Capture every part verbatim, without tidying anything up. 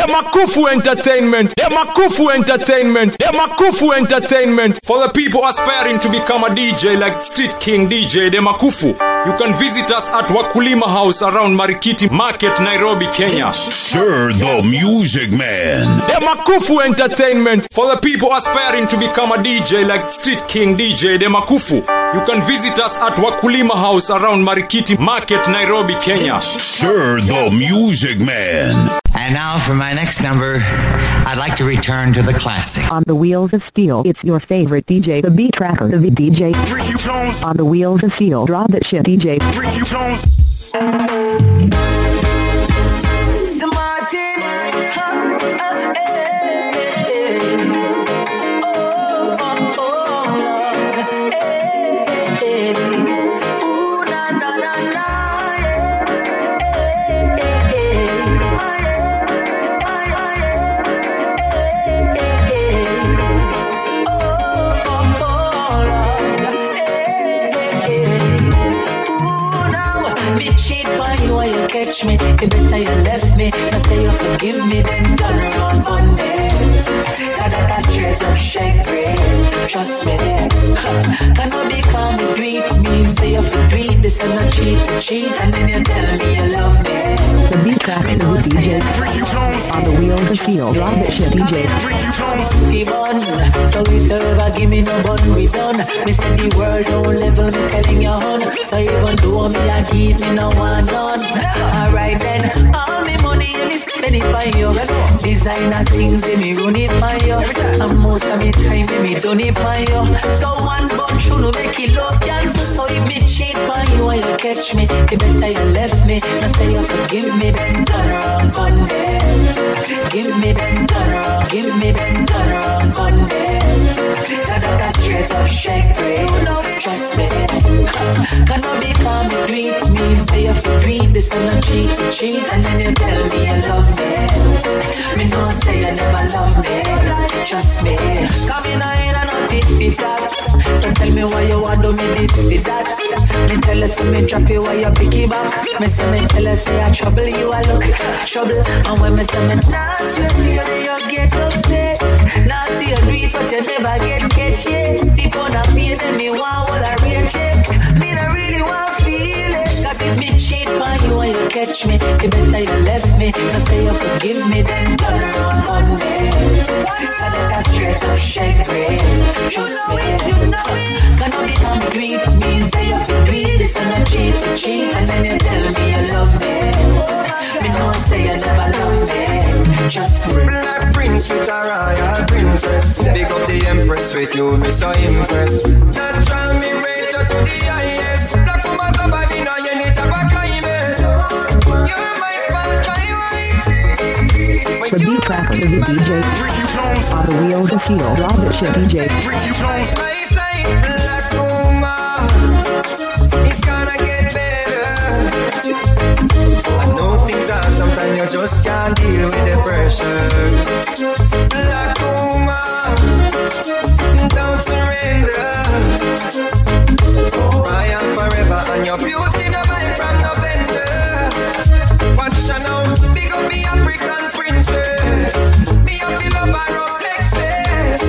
Demakufu Entertainment. Demakufu Entertainment. Demakufu Entertainment. For the people aspiring to become a D J like Street King D J Demakufu, you can visit us at Wakulima House around Marikiti Market, Nairobi, Kenya. Sir, the Music Man. Demakufu Entertainment. For the people aspiring to become a D J like Street King D J Demakufu, you can visit us at Wakulima House around Marikiti Market, Nairobi, Kenya. Sir, the Music Man. And now for my next number, I'd like to return to the classic. On the Wheels of Steel, it's your favorite D J, the beat tracker, the beat D J. Ricky Jones. On the Wheels of Steel, drop that shit D J. Ricky Jones. Catch me, the better you left me. I say you forgive me, then turn around on me. Cause I got straight up shake bread. Trust me, yeah. Cannot be calm and greed. Means say you forgive, this and not cheat to cheat. And then you tell me you love me. The beat track is with D J. On the Wheels of Steel, drop that shit D J. So if you ever give me no bun, we done. Me said the world don't level, me telling you hon. So even though me I give me no one none. Alright then, all my money me spend it by you. Designer things they me run it by you. And most of me time they me done it by you. So one bunch you no make it love dance. So if me cheat by you and you catch me, the better you left me. I say you forgive me then turn around on me. Give me then turn around, give me then turn around on me. Cause I got straight up shake free. Trust me, cannot be calm and greed. Me say you forgive this and I cheat to cheat. And then you tell me you love me. Me know I say you never love me. Trust me. Come in and I know it be that. So tell me why you want to do me this be that. Me tell us me drop you why you pick it back. Me say me tell us say I trouble you I look trouble. And when me say me dance with you then you get upset. Now I see you do it but you never get catch yet. Tip on a pain and me want all I reach it. Me not really want feel it. Cause if me cheat by you and you catch me, the better you left me. I say you forgive me, then turn around on me. Cause I got straight up shake bread. Trust me, cannot be hungry. Me say you forgive this and I cheat to cheat. And then you tell me you love me. Me know I say you never love me. Trust me. Black prince with a royal princess. Big up the empress with you, me so impressed. That try me right to the highest. Black woman somebody know you. The beat tracker is a D J. On the Wheels of Steel, drop that shit D J. It's gonna get better. I know things are sometimes you just can't deal with the pressure. Black woman, don't surrender. I am forever and your beauty divine from November. Watch and out, big up me African princess. Me a philopper of Texas.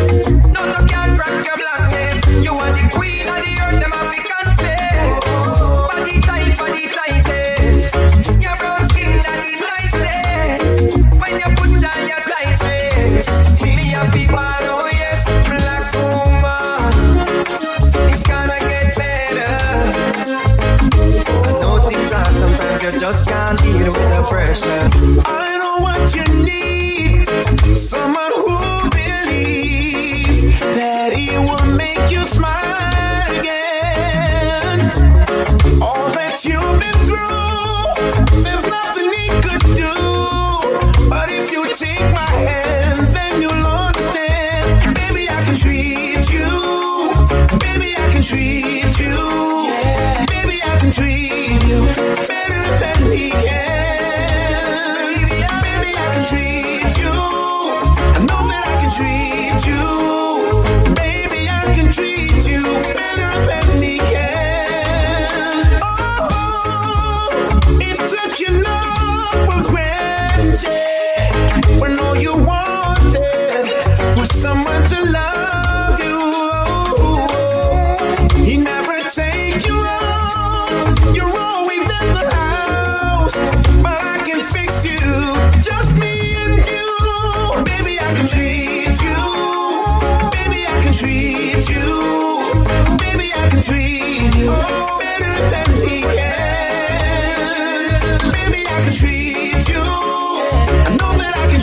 No, no, can't crack your blackness. You are the queen of the earth, them African face. Body tight, body tightest. Your brown skin that is nicest. When you put down your tight dress, me a people, oh yes, black woman. It's gonna get better. I know things are sometimes you just can't deal with the pressure. I know what you need. Someone who believes that he will make you smile again. All that you've been through, there's nothing he could do. But if you take my hand, then you'll understand. Baby, I can treat you. Baby, I can treat you. I can treat you better than he can. Baby, I, baby, I can treat you. I know that I can treat you. Baby, I can treat you better than he can. Oh, it took your love for granted. When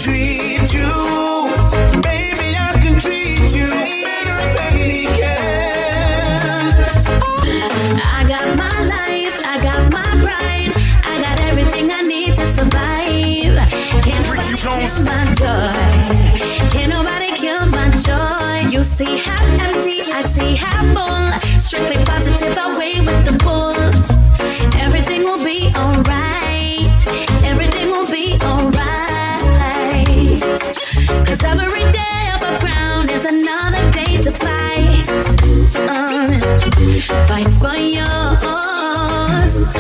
treat you. Baby, I can treat you better than he can. Oh. I got my life, I got my pride, I got everything I need to survive. Can't nobody kill my joy. Can't nobody kill my joy. You see half empty, I see half full. Strictly positive, away with the bull. Everything will be alright. Everything will be alright. Cause every day of a crown is another day to fight. Uh, fight for yours. Uh,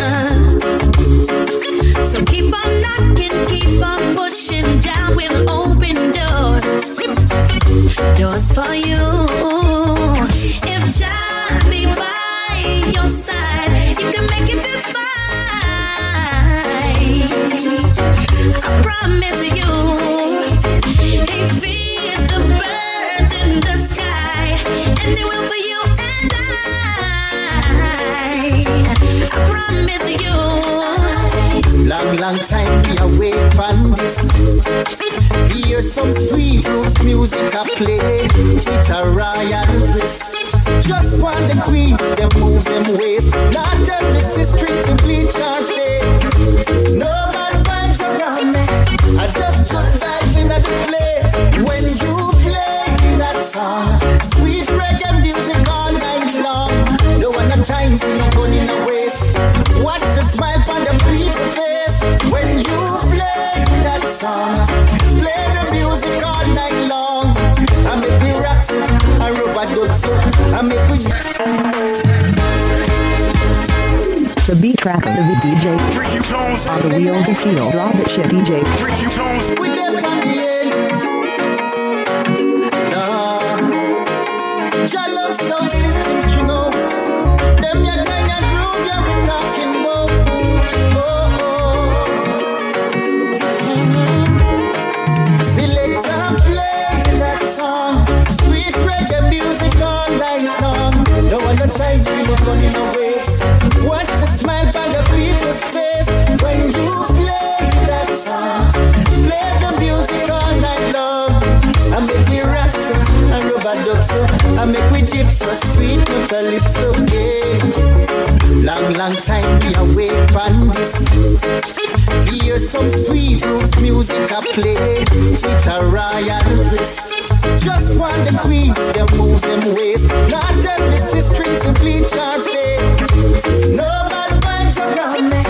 so keep on knocking, keep on pushing. Jah will open doors. Doors for you. If Jah be by your side, you can make it this far. I promise you, he feeds the birds in the sky, and they will for you and I. I promise you. Long, long time we away from this. Hear some sweet roots music I play. It's a royal twist. Just want the queens, them move them ways. Not tell me this street complete chance days. No bad vibes around me. I just put vibes in a place. When you play that song, sweet reggae music all night long. No one a time for no money no waste. Watch the smile on the people's face. When you play that song, play the music all night long. I make me rock, I robot so I make me. The beat track of the D J. Ricky Jones on the wheel, the feel. Draw that shit, D J. Ricky Jones. We never got the ends. Nah. Jah love sound systems, you know. Them ya gang ya groove ya we talking about. Oh oh. Selector play. Song. Sweet reggae music all night long. No other time we were running away. Watch the smile on the people's face. When you play that song, play the music all night long. I make me rap so, I rub so, I make me dip so sweet with a lips so gay. Long, long time we away from this. Hear some sweet roots music I play. It's a royal twist. Just want the queens, them move them ways. Not tell me this street complete charge days. No bad vibes around me.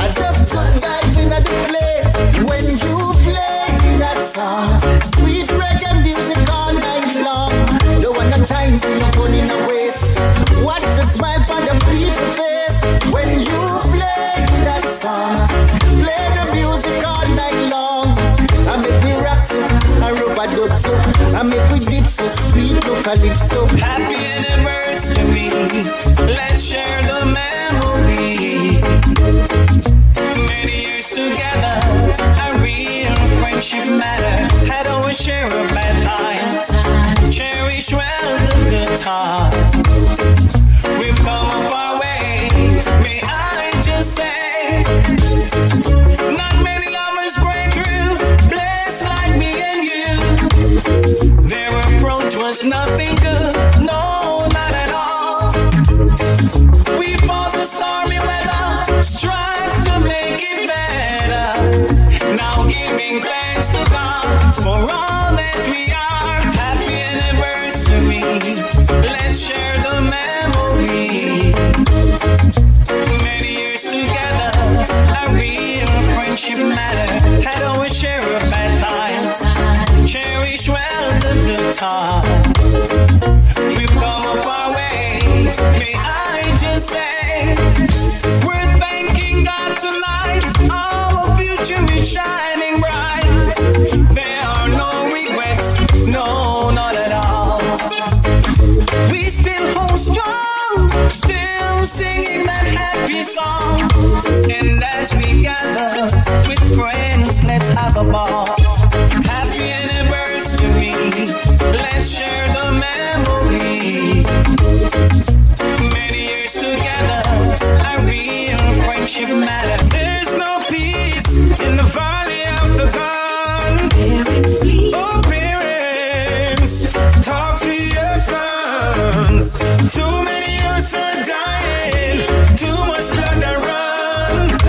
I just put vibes in the place. When you play that song, sweet reggae music all night long. No one a time for no money no waste. Watch the smile on the people's face. When you play that song, play the music all night long. I make me rock so, I rub a dub so, I make me dip so sweet, no calypso. Happy anniversary, let's share the memory. Many years together, a real friendship matter. Had always share a bad times, cherish well the good times. We've come a far way, may I just say, not many. Their approach was nothing good, no, not at all. We fought the stormy weather, strive to make it better. Now giving thanks to God for all that we are. Happy anniversary, let's share the memory. Many years together, a real friendship matter. Had always share a bad times. Cherish well the good time. We've come a far way, may I just say, we're thanking God tonight. Our future is shining bright. There are no regrets, no, not at all. We still hold strong, still singing that happy song. And as we gather with friends, let's have a ball. Happy anniversary, let's share the memory. Many years together, a real friendship matter. There's no peace in the valley of the gun. Too many youths are dying. Too much blood around.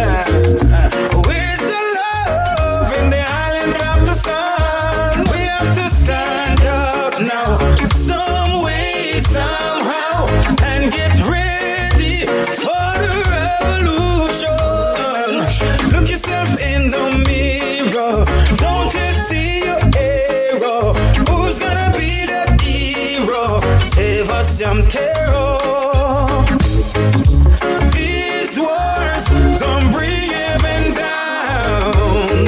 Where's the love in the island of the sun? We have to stand up now, some way, somehow, and get ready for the revolution. Look yourself in the mirror. Don't you see your hero? Who's gonna be the hero? Save us, Jamtero. These wars don't bring heaven down.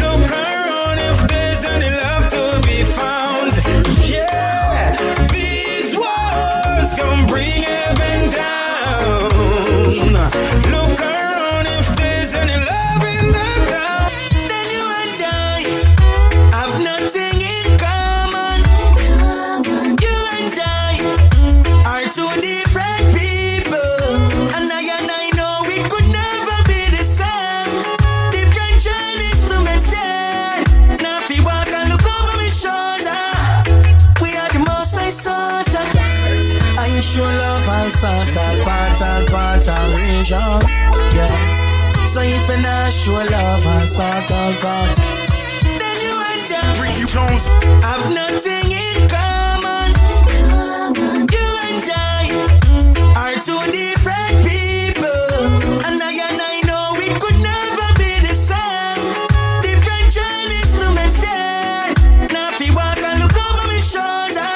Look around if there's any love to be found. Yeah, these wars don't bring heaven down. Look around if there's any love in the town. Then you and I have nothing in common. You and I are two different people, and I and I know we could never be the same. Different journeys to maintain. Now if you walk and look over my shoulder, we are the most I sought. I sure love all sort, all part, all part, all region. Yeah. So if you're not sure love all sort, all part, then you and I, Ricky Jones, have nothing in common. You and I are two different people, and I and I know we could never be the same. Different journeys to maintain. Now if you walk and look over my shoulder,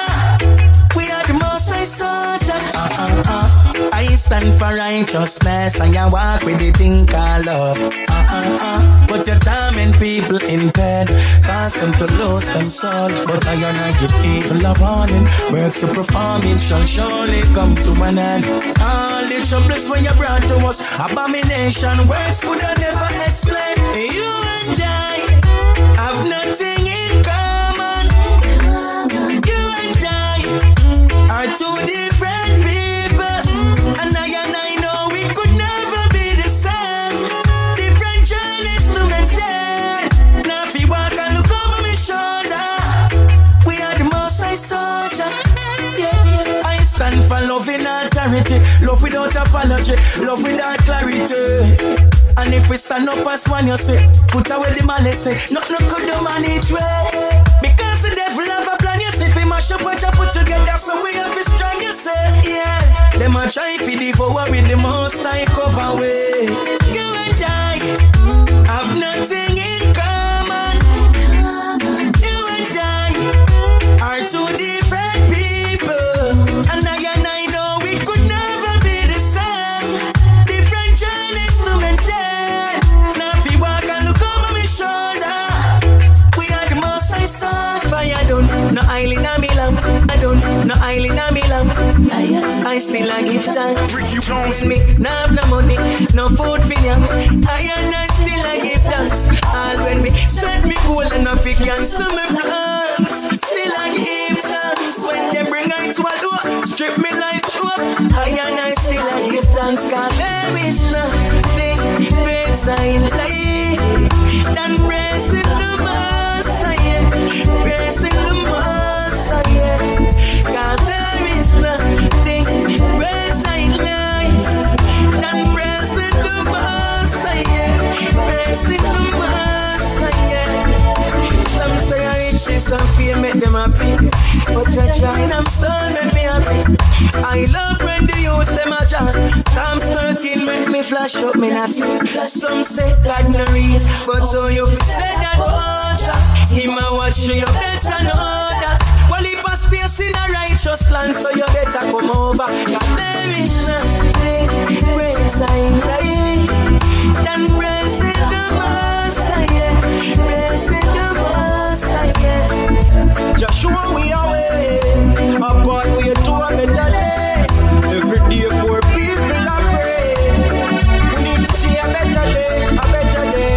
we are the most I sought. Uh, uh, uh. I stand for righteousness. I can walk with the thing called love. Uh, uh, uh. But your time and people in bed, cause them to lose them soul. But I and I give evil a warning. Works to perform it shall surely come to an end. All the troubles when you brought to us, abomination, words could I never explain. You and I have nothing in common. You and I are two different people, and I and I know we could never be the same. Different journeys to maintain. Now if you walk and look over my shoulder, we are the most I sought. Yeah. I stand for love in authority, love without apology, love without clarity. And if we stand up as one, you say, put away the malice, say, nothing could do man each way. Because the devil have a plan, you say, we mash up what you put together, so we have it strong, you say, yeah. Them a try to devour with the most I cover way. You and I have nothing in common. You and I are two different people, and I and I know we could never be the same. Different journeys to maintain. Now if you walk and look over my shoulder, we are the most I saw. I don't no island on me lamp. I don't no island on me lamp. I still a give thanks. Ricky Jones me. No have no money, no food for them. I and I still a give thanks. All when me sweat me cold and I feel cancel me plans. Still a give thanks when they bring I to a door, strip me like chop. I and I still a give thanks. 'Cause there is nothing better in life than praising the Messiah. Praising the Messiah. 'Cause there is nothing better in life than praising the Messiah. Praising the Messiah. Some say I riches and fame make them happy, but I join them so make me happy. I love when the youth them a join. Psalms thirteen make me flash up me natty. Some say God no real, but oh you fi say that much. Him a watch you, you better know that. Well if a space in a righteous land, so you better come over. 'Cause there is nothing greater in life than praising the Messiah, praising the Messiah. Joshua we away, apart we to a better day. Every day for people I pray. We need to see a better day, a better day.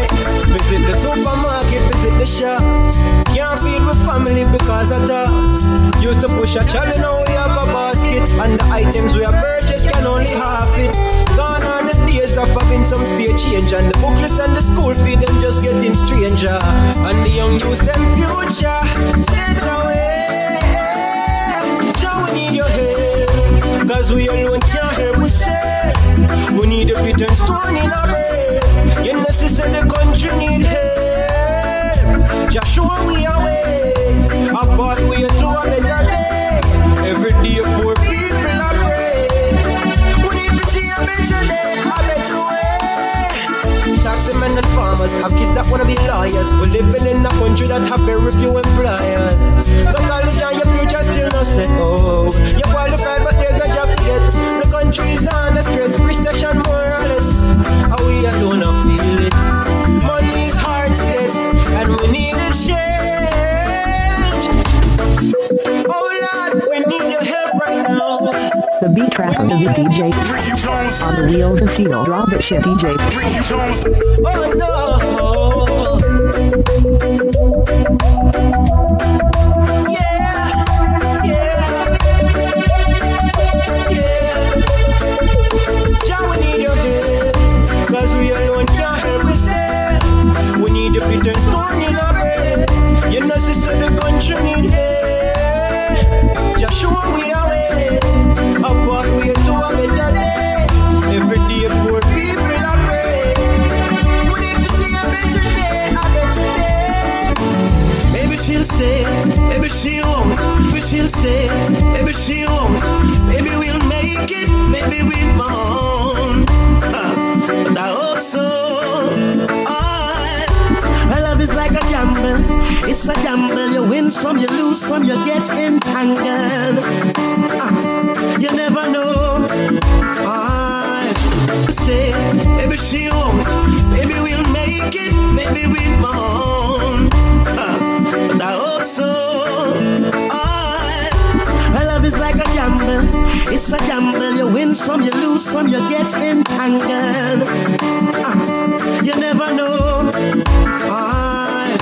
Visit the supermarket, visit the shops. Can't feed with family because of that. Used to push a trolley, now we have a basket, and the items we have purchased can only half it. Gone are the days of having some spare change, and the booklets and the school fee them just getting stranger, and the young use them future. Stay away, Joe, we need your help. wanna be lawyers. We're living in a country that have very few employers. So college and your future still not set up. You're qualified but there's no job to get. The country's under stress, recession more or less. And we are gonna feel it. Money is hard to get and we need a change. Oh Lord, we need your help right now. The beat trapper is a D J on the wheels of steel. Drop the shit, D J. Oh no! Yeah, yeah, yeah. Jah, we need your help, 'cause we alone can't help ourselves. We need the bitter stone in our bread. You know, sister, the country need help. Jah, show we are. A pathway to a better day. Every day poor people are praying. We need to see a better day, a better day. Maybe she'll stay, maybe she won't. Maybe she'll stay, maybe she won't. Maybe we'll make it, maybe we won't. Uh, but I hope so. Oh, I love is like a gamble. It's a gamble. You win some, you lose some, you get entangled. Uh, you never know. I stay. Maybe she won't. Maybe we'll make it. Maybe we won't. Uh, but I hope so. I love is like a gamble. It's a gamble. You win some, you lose some, you get entangled. Uh, you never know. I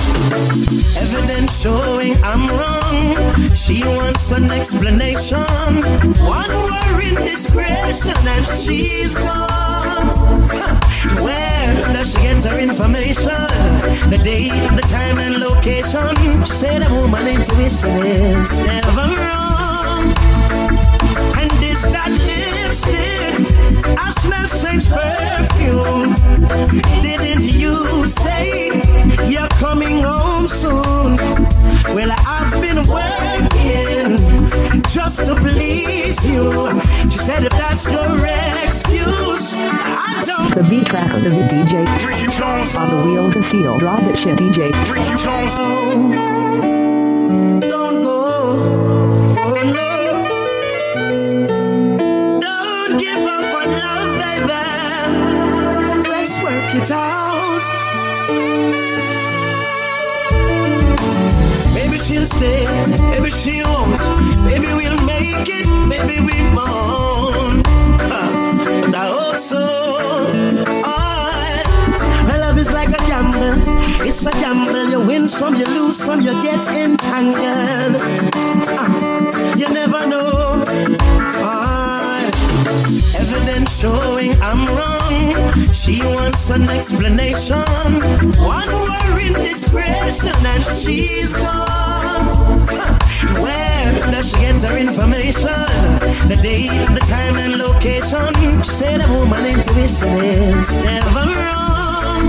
evidence showing I'm wrong. She wants an explanation. One more indiscretion and she's gone. Huh. Where does she get her information? The date, the time and location. She said a woman intuition is never wrong. And it's that lipstick, I smell strange perfume. Didn't you say you're coming home soon? Well, I've been working just to please you. She said if that's your excuse, I don't. The beat track of the D J on the wheels of steel. Drop it, shit, D J. Don't go. Don't go. Oh, no. She'll stay, maybe she won't. Maybe we'll make it, maybe we won't. Uh, but I hope so. Oh, love is like a gamble. It's a gamble. You win some, you lose some, you get entangled. Uh, you never know. Oh, evidence showing I'm wrong. She wants an explanation. One more indiscretion and she's gone. Huh. Where does she get her information? The date, the time and location. She said a woman intuition is never wrong.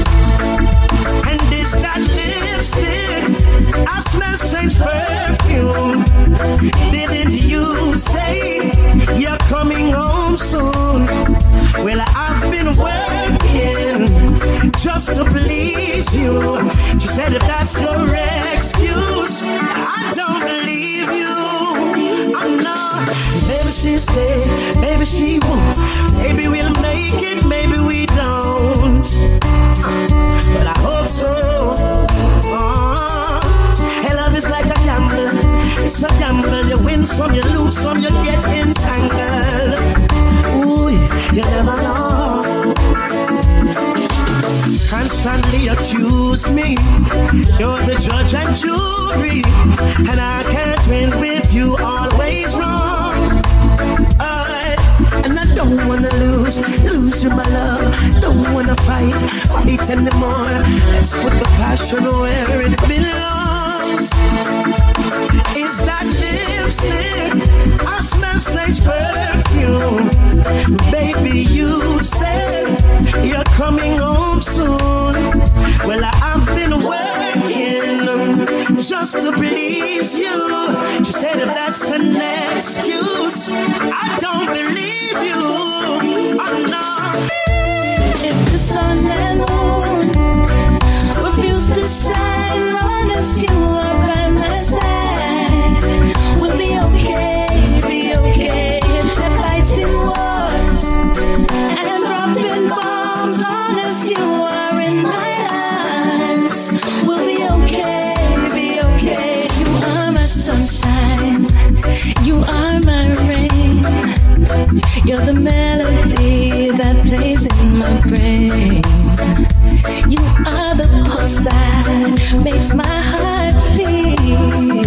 And it's that lipstick, I smell strange perfume. Didn't you say you're coming home soon? Well, I've been working just to please you. She said if that's your excuse, I don't believe you. I'm not. Maybe she'll stay, maybe she won't. Maybe we'll make it, maybe we don't. Uh, but I hope so. Uh, hey, love is like a gamble. It's a gamble. You win some, you lose some, you get entangled. Ooh, you never know. Constantly accuse me. You're the judge and jury, and I can't win with you always wrong. I, and I don't wanna lose, lose you, my love. Don't wanna fight, fight anymore. Let's put the passion where it belongs. It's that lipstick, I smell strange perfume. Baby, you said you're coming home soon. Well, I've been working just to please you. She said if that's an excuse, I don't believe you. Oh, no. If the sun and moon refuse You're the melody that plays in my brain. You are the pulse that makes my heart feel.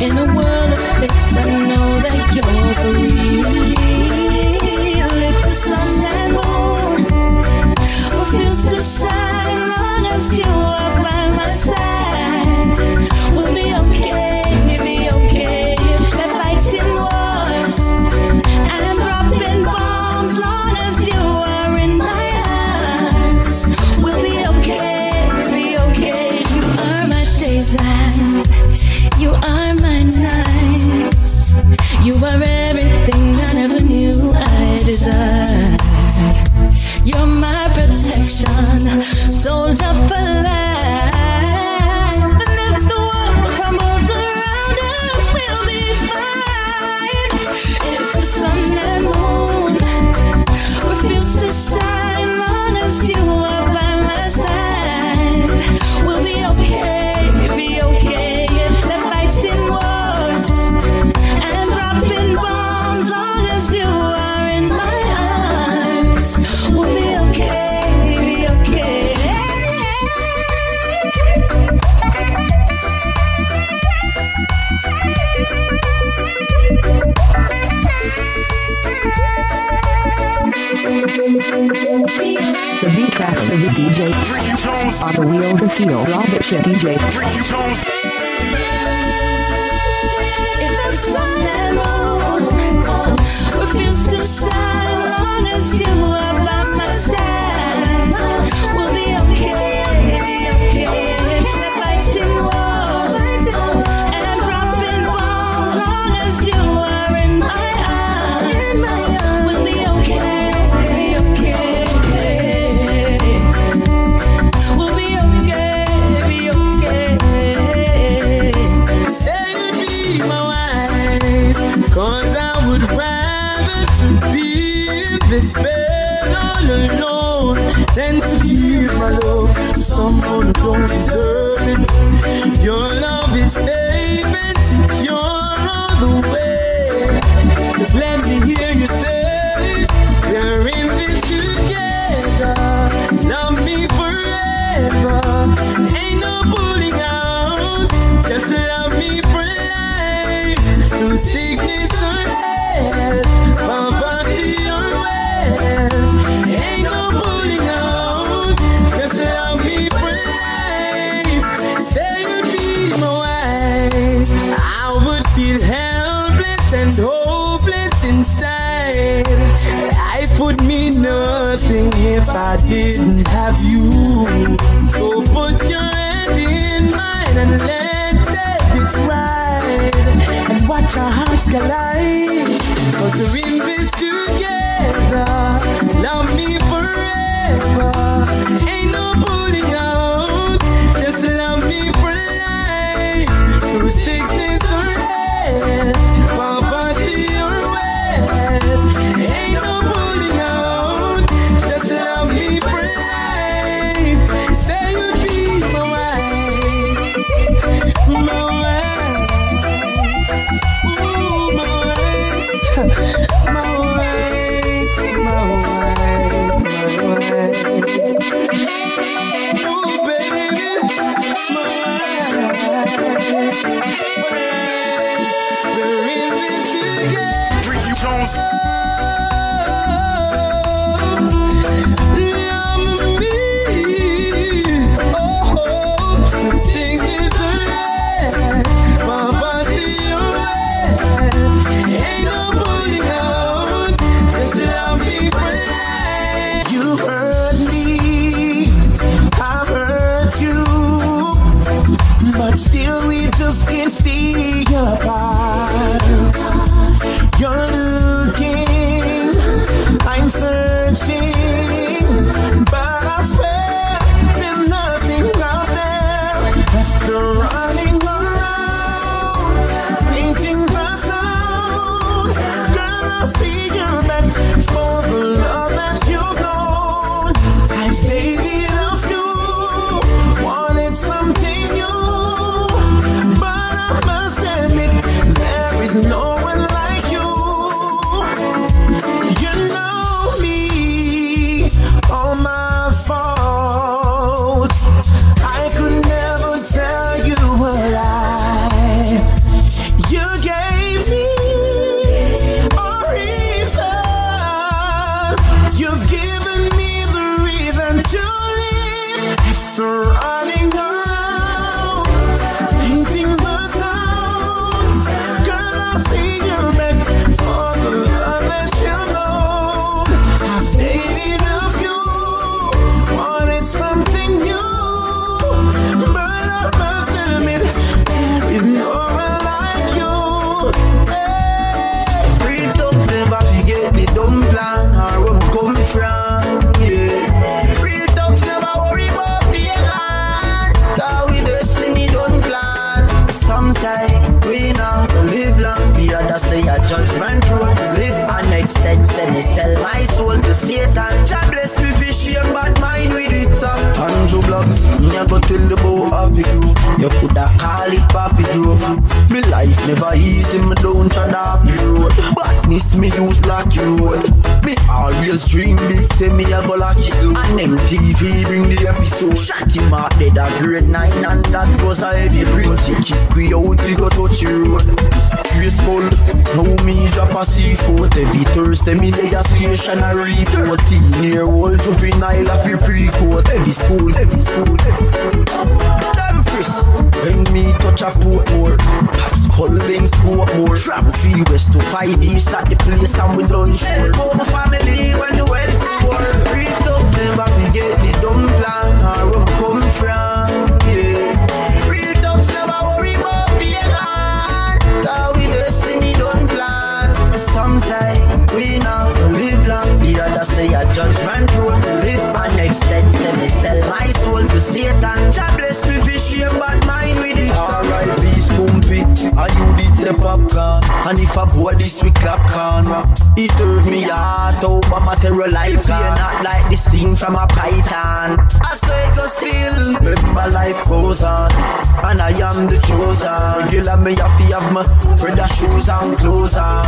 In a world of fakes, I know that you're the real. If the sun and moon refuse to shine, long as you are by my side, we'll be okay. You are my nights. You are everything I never knew I desired. You're my protection, soldier for life. And if the world crumbles around us, we'll be fine. If the sun and moon refuse to shine, long as you are by my side, we'll be okay, be okay. The beat back for the D J Ricky Jones on the wheels of steel. Robert Shea D J Ricky Jones. If the sun and moon oh, refuse to shine, long as you are by my side, we'll be okay, be okay. We're fighting wars oh, and dropping bombs, long as you are in my arms, we'll be okay. Then to give my love to someone who don't deserve it. Your love is safe and secure all the way. Just let me hear you say, we're in this together. Love me forever. Ain't no pulling out. Just love me for life. Through sickness or health, poverty or wealth. Ain't no pulling out. Inside, life would mean nothing if I didn't have you. So put your hand in mine and let's take this ride and watch our hearts collide. 'Cause we're in this together. Love me forever. Ain't no pulling out. Just love me for life. Through sickness or health, poverty or ain't no pulling out, just love me for life. Say you'd be my wife, my wife, ooh, my wife, my wife, my wife, my wife, ooh, baby, my wife. Jones. Love me, oh, oh. Sing this away, my body away. Ain't no pulling out, just love me for life. You hurt me, I hurt you, but still we just can't stay apart. You're looking, I'm searching, but I swear there's nothing out there. After running around, painting the sound, girl, I see you back for the love that you've known. I've dated a few, wanted something new, but I must admit there is no one like you. time. We now live long. The other say a judgment road. Live my next set, send me sell my soul to Satan. Jah bless me for shame, but mine with it up. Andrew blocks, me a go till the bow of you. You coulda call it Papi Grove. Me life never easy, me don't try to be road. Badness me use like you. Me always dream big, say me a go like you. And M T V bring the episode. Shot him out dead at grade nine, and that was a heavy print. Kick we out, we go touch you. Trace cold, now me drop a C four. Every Thursday me lay a stationary fourteen-year-old juvenile of your pre-court. Every school, every school, every school. Damn fist, when me touch a port more. Pops calling score more. From three west to five east at the place and we done sure. Help my family when the world poor. Real talk, never forget the dumb plan. How I come from, yeah. Real talks never worry about being gone. Cause we destiny don't plan. Some say we now live long. The other say a judgment road. Live my next set, send me sell my soul to Satan. Jah bless me for shame, but mine with it. Alright, peace, pumpy. I you did say popcorn. And if I pour this we clap can. It hurt me heart out but my terror life. If you're not like this thing from a python, I say go still. Remember life goes on. And I am the chosen. Regular me have to have my brother shoes and clothes on.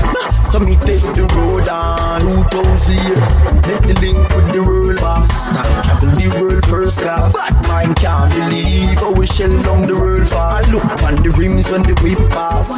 So me take the road on two thousand. Let the link with the world boss. Now travel the world first class. But mine can't believe how we shell down the world fast. I look on the rims when the whip pass.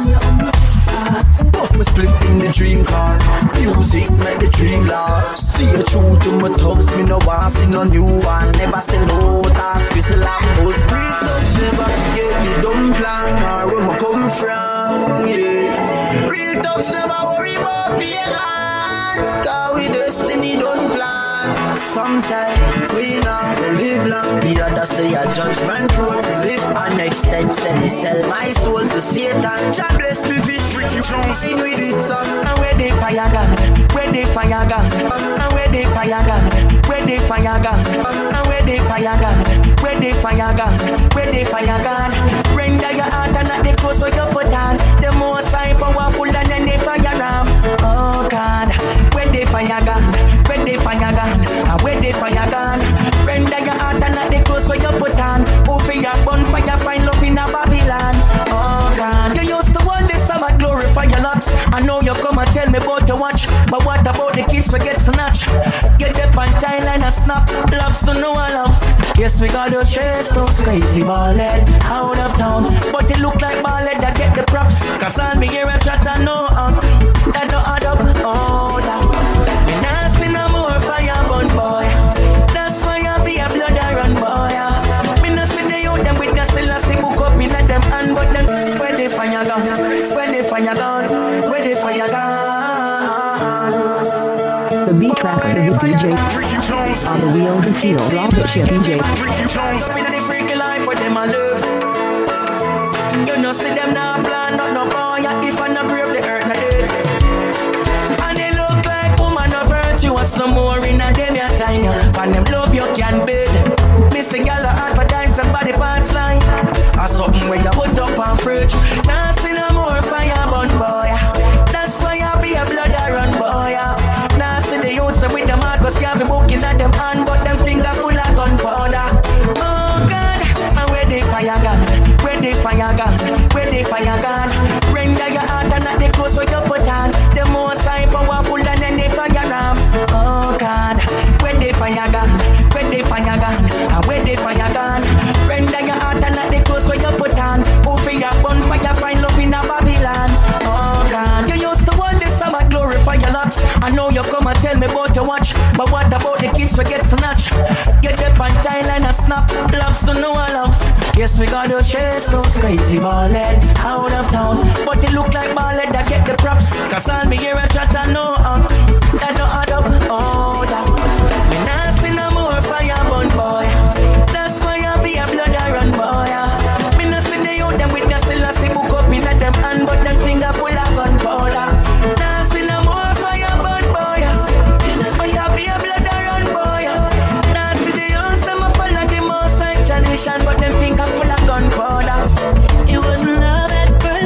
But me split in the dream car. Music make the dream last. See a truth to my thugs. Me no want see no new one. Never say no task. We still have those real never get me dumb plan. Where me come from, yeah. Real thugs never worry about being on. Cause we destiny don't plan. Some say we now live long. The other say a judgment road. Live my next sense. Send me sell my soul to Satan. Jah bless me fish. Ricky Jones in with it up. And where they fire gun, where they fire gun, and where they fire gun, where they fire gun, and where they fire gun, where they fire gun, where they fire gun. Render your heart and at the coast of your foot on. The most high powerful than any fire ram. Oh God, where they fire gun, where they fire gun, and where they fire gun. Render your heart and at the coast of your foot on. Over your bonfire, find love in a Babylon. Oh God, you used to want this summer. Glorify your locks. I know you come and tell me about your watch, but what about the kids we get snatched? Get the panty line and snap, lobs to no lobs. Yes, we got those chase, those crazy ballhead out of town, but they look like ballhead that get the props. Cause all me hear a chat and no up, that don't add up, oh that. Me not see no more fire burn boy, that's why I be a blood I run boy. Me not see the youth them with the Selassie book up in them hand, but them where they fire gone. Fire gun, where the fire gun. The beat tracker to the D J on the wheels and steel, all the shit D J. Ricky Jones, spin on the freaky life with them I love. You know see them now plan, not no boy. If I no grave the earth not dead. And they look like woman of virtuous no more in a day your time. And them love you can bed. Missing y'all advertise somebody parts line. Or something where you put up and fridge. Now see no more fire burn boy. That's why I be a blood I run boy. Now see the youths with the Marcus Garvey book in them hand, but them finger full of gunpowder. Oh God, and where they fire gun, where they fire gun, where they fire gun. Render your heart and at the close of your foot on. The most high powerful than any fire ram. Oh God, where they fire gun, where they fire gun, and where they fire gun. Render your heart and at the close of your foot on. Who free your bonfire find love in a Babylon. Oh God, you used to want this summer glorify your locks. I know you come and tell me about your watch, but what about the kids we get snatched? Get the panty line and snap, lobs to no lobs. Yes, we got those chase, those crazy ballhead out of town, but they look like ballhead that get the props. Cause all me hear a chat and no up, that don't add up, oh that. Me not see no more fire burn boy. That's why I be a blood I run boy. Me not see the youth them with the Selassie book up in them hand, but them finger full of gunpowder. But them think I'm full of gunpowder. It wasn't love at first.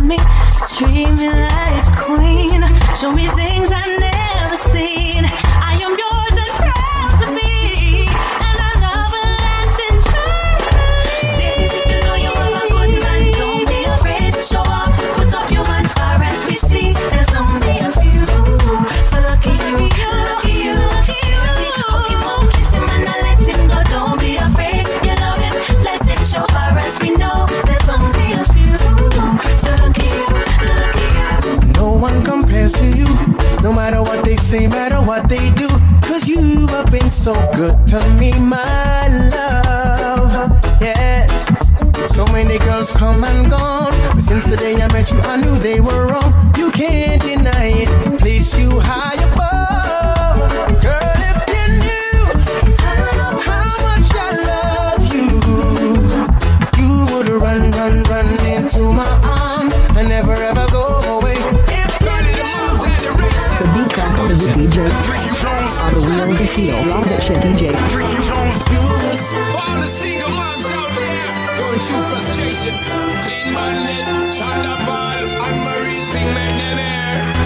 at me. Treat me like a queen. Show me things I've never seen. I am yours and proud to be. No matter what they say, matter what they do, 'cause you have been so good to me, my love. Yes. So many girls come and gone, but since the day I met you, I knew they were wrong. You can't deny it. Place you high above, girl. If you knew how much I love you, you would run, run, run into my arms and never ever go away. The beat track is a D J on the wheel of the field. Love that shit, D J. Ricky Jones, for all the single moms out there going through frustration, clean money, child above, I'm Marikiti Market.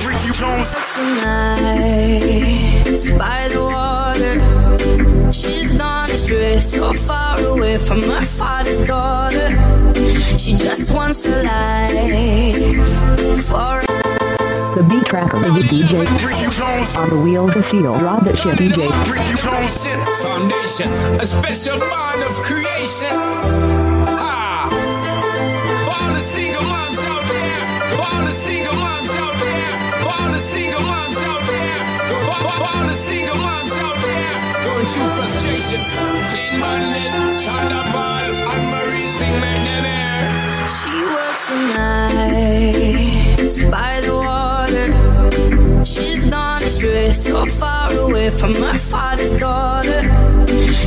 Ricky Jones. Tonight, by the water, she's gone astray, so far away from her father's daughter. She just wants a life for her. The beat track of the D J on the wheels of steel. Rob that shit, D J. Ricky Jones Foundation, a special bond of creation. Ah, for all the single moms out there, for all the single moms out there, for all the single moms out there, for, for, for all the single moms out there, going through frustration, clean money, child above, I'm Marikiti Market. She works the night by the wall. She's gone astray, so far away from her father's daughter.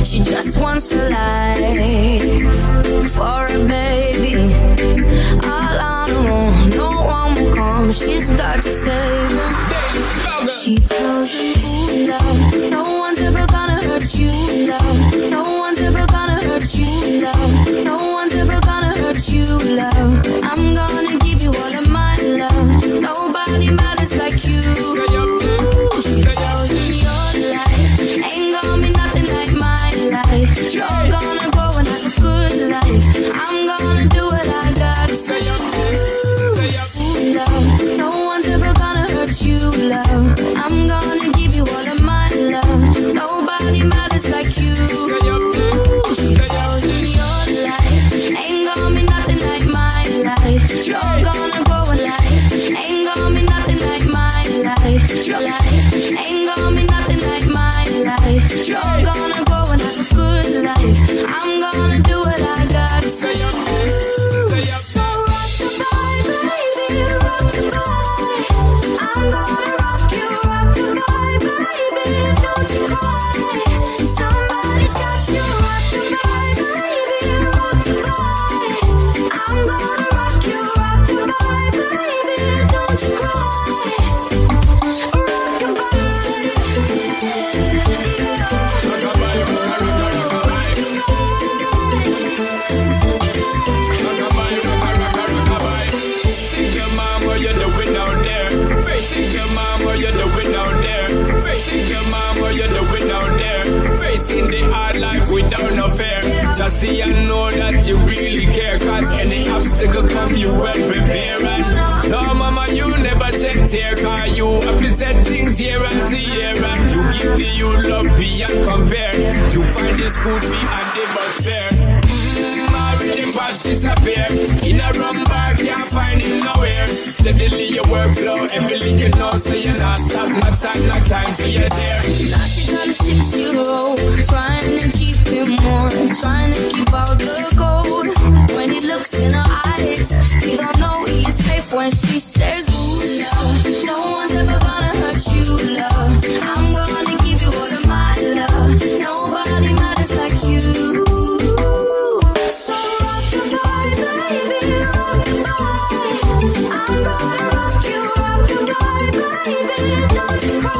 She just wants a life for a baby. All on her own, no one will come. She's got to save him. She tells him, ooh, love, no one's ever gonna hurt you, love. No one's ever gonna hurt you, love. No one's ever gonna hurt you, love. I'm gonna give you all of my love. Nobody matters like you. Stay up, stay up. Your life ain't gonna be nothing like my life. You're gonna grow and have a good life. I'm gonna do what I gotta say. Ooh, love, no one's ever gonna hurt you, love. I'm gonna give you all of my love. Nobody matters like you. Your life ain't gonna be nothing like my life. You're gonna grow and life ain't gonna be nothing. Life. Your life ain't gonna be nothing like my life. You're gonna grow and have a good life. I'm gonna do what I gotta say. So rock the body, baby, rock the body. I'm gonna rock you, rock the body, baby, don't you cry. Somebody's got you, rock the body, baby, rock the body. I'm gonna rock you, rock the body, baby, don't you cry. In the hard life without no fear, just see and know that you really care. 'Cause any obstacle come, you well prepare. And no, mama, you never check tear. 'Cause you upset things year after year, and you give the you love beyond compare. You find the school fee and the bus fare. Married pops disappear. In a wrong bar, can't find him nowhere. Steadily your workflow, everything you know, so you're not stop, not time, not time for your dare. Now she's got a six-year-old, trying to keep him warm, trying to keep out the cold. When he looks in her eyes, he don't know he is safe when she says, ooh, love, no one's ever gonna hurt you, love. I'm gonna give you all of my love. Nobody matters like you. I'm gonna ask you, baby, don't you cry.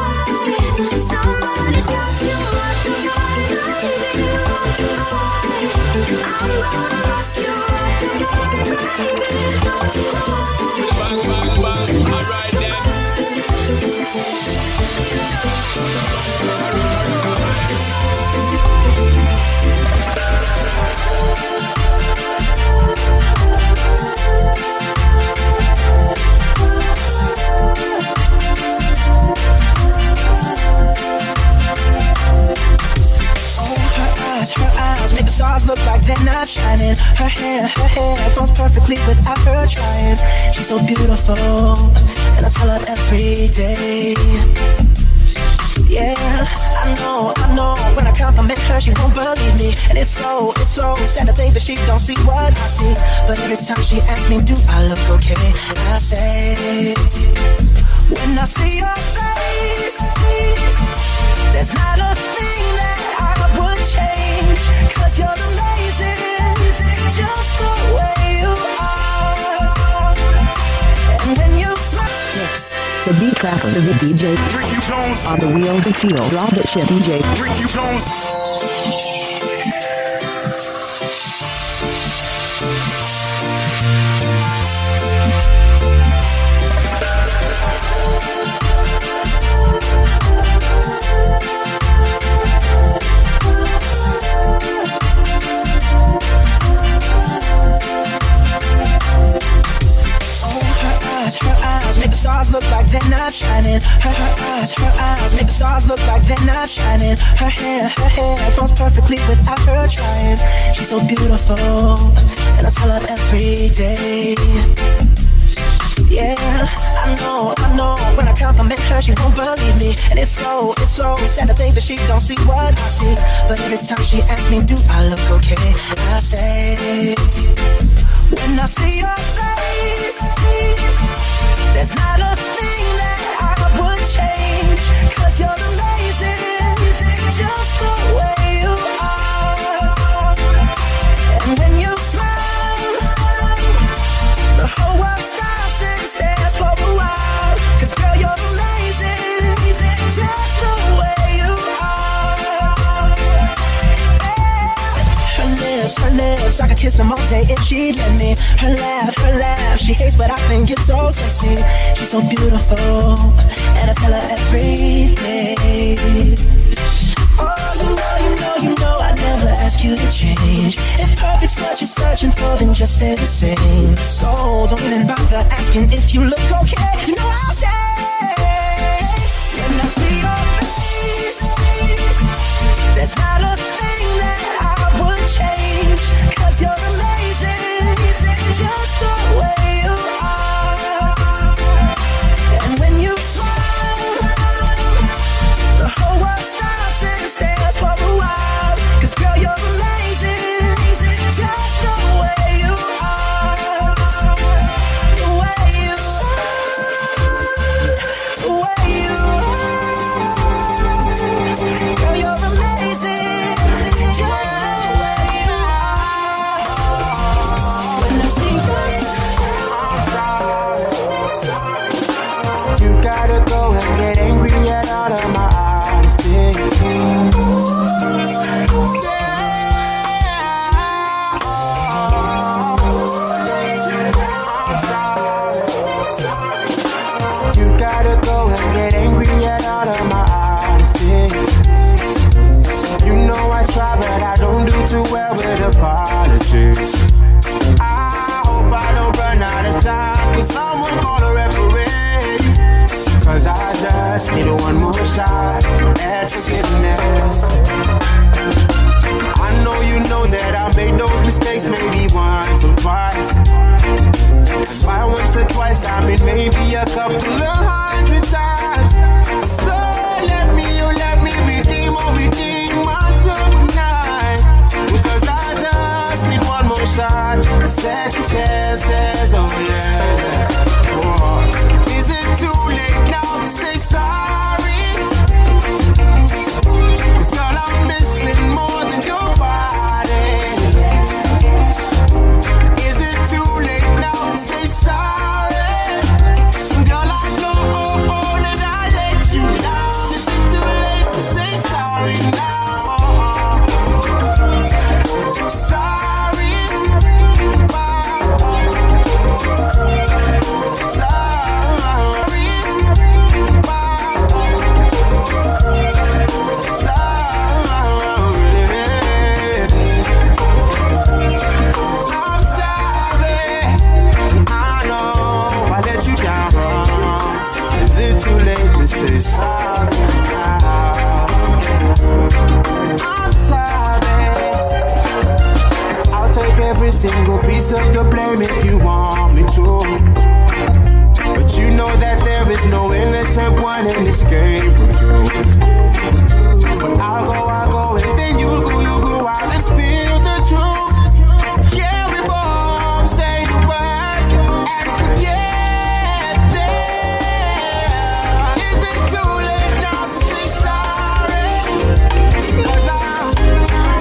It flows perfectly without her trying. She's so beautiful, and I tell her every day. Yeah, I know, I know. When I compliment her, she won't believe me. And it's so, it's so sad to think that she don't see what I see. But every time she asks me, do I look okay? I say, when I see your face, there's not a thing that I would change. Cause you're amazing, just the way you are. And when you smile, yes. The beat cracker, the D J, Ricky Jones, on the wheel, the feel, rob that shit, D J, Ricky Jones. Make the stars look like they're not shining. Her, her eyes, her eyes make the stars look like they're not shining. Her hair, her hair falls perfectly without her trying. She's so beautiful, and I tell her every day. Yeah, I know, I know. When I compliment her, she won't believe me. And it's so, it's so sad to think that she don't see what I see. But every time she asks me, do I look okay? I say, when I see your face, there's not a thing that I would change. Cause you're amazing, just the way you are. And when you smile, the whole world stops and stares for a while. Cause girl, you're amazing, just the way you are. Yeah. Her lips, her lips, I could kiss them all day if she'd let me. Her laugh, her laugh, she hates, but I think it's so sexy. She's so beautiful, and I tell her every day. Oh, you know, you know, you know, I'd never ask you to change. If perfect's what you're searching for, then just stay the same. So don't even bother asking if you look okay. You know I'll say, when I see your face, there's not a thing that I would change. Cause you're amazing, just the way you are. And when you smile, the whole world stops and stares for a while. Cause girl, you're amazing, just the way you are. The way you are, the way you are. Girl, you're amazing, just the way you are. When I see you, need one more shot at forgiveness. I know you know that I made those mistakes maybe once or twice. And by once or twice, I mean maybe a couple of hundred times. So let me, oh, let me redeem, oh, redeem myself tonight. Because I just need one more shot, a second chance, oh yeah. Oh. Is it too late now? Say sorry, cause girl, I'm missing more than your body. Is it too late now to say sorry? Girl, I know, oh, oh, that I let you down. Is it too late to say sorry now? Oh, oh. Sorry, bye. Sorry. I'm sorry, I'm sorry. I'll take every single piece of the blame if you want me to. But you know that there is no innocent one in this game for two. But I'll go, I'll go, and then you go, you go out and spill the truth. Yeah, we both say the words and forget them. Is it too late now to say sorry? Cause I'm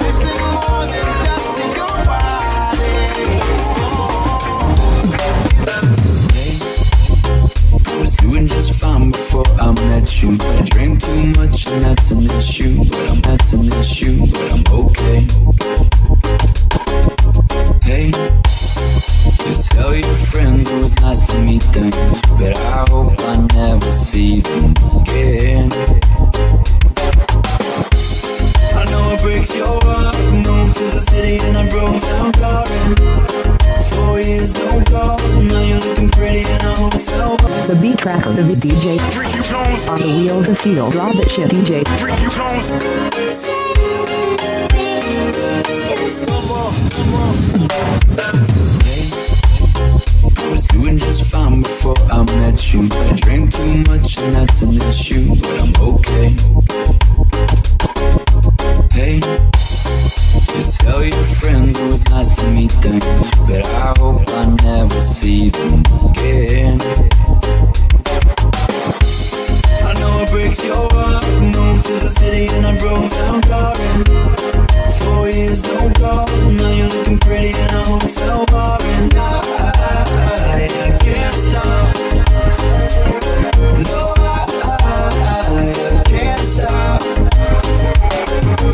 missing more than just in your body. Hey, I was doing just fine before I met you. I drank too much and that's an issue, but I'm that's an issue, but I'm okay. Hey, you tell your friends it was nice to meet them, but I hope I never see them again. I know it breaks your heart. Moved to the city and I broke down crying. Four years no call, now you're looking pretty in a hotel. The beat tracker, the beat D J, Ricky Jones. On the wheel, the seal, drop it, shit D J, Ricky Jones. Hey, I was doing just fine before I met you. I drank too much and that's an issue, but I'm okay. Hey, you tell your friends it was nice to meet them, but I hope I never see them again. I know it breaks your heart. Moved to the city and I broke down crying. Four years no call, now you're looking pretty in a hotel bar, and I, I, I can't stop. No, I, I, I can't stop.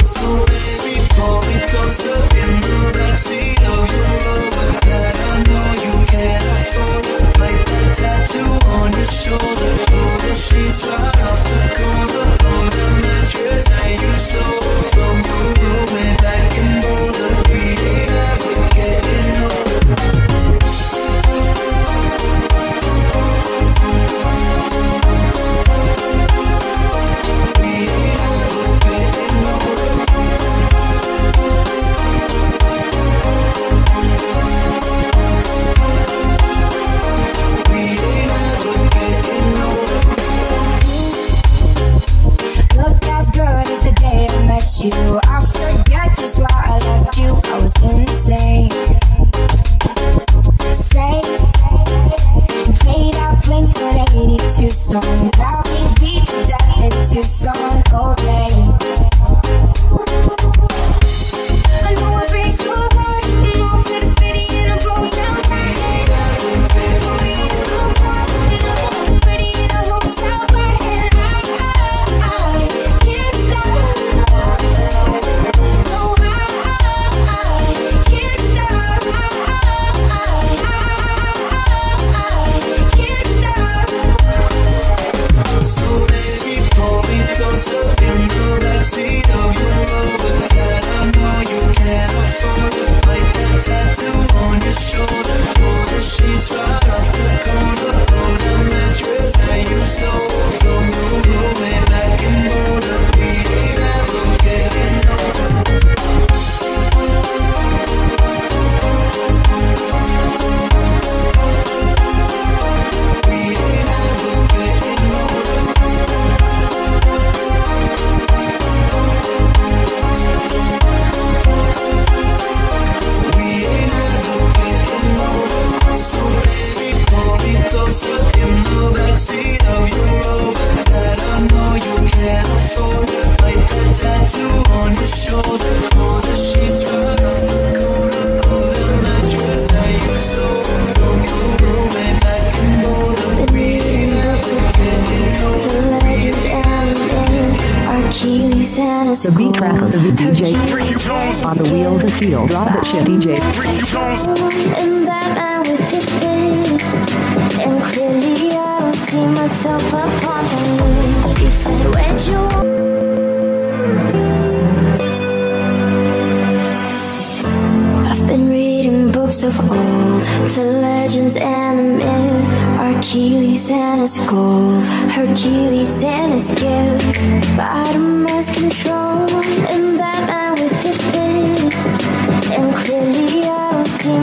So baby, pull me closer in the backseat of your Rover that I know you can't afford. Like that tattoo on your shoulder, pull the sheets right off the corner on the mattress that you stole from your roommate back in Boulder. We ain't ever getting older. We ain't ever getting older. You, I forget just why I left you. I was insane. Stay, play that Blink one eighty-two song that we beat to death into someone okay. I know it breaks your heart. Move to the city and I'm blowing down crying. Pretty in a hotel bed and I, I, I can't stop. The beat tracker, the D J, on the wheel, the field, drop it, shit D J. And Batman with his face, and clearly I don't see myself upon the moon. He said, where'd you? I've been reading books of old, the legends and the myths. Achilles and his gold, Hercules and his gifts, Spider-Man's control, and Batman with his fist. And clearly I don't see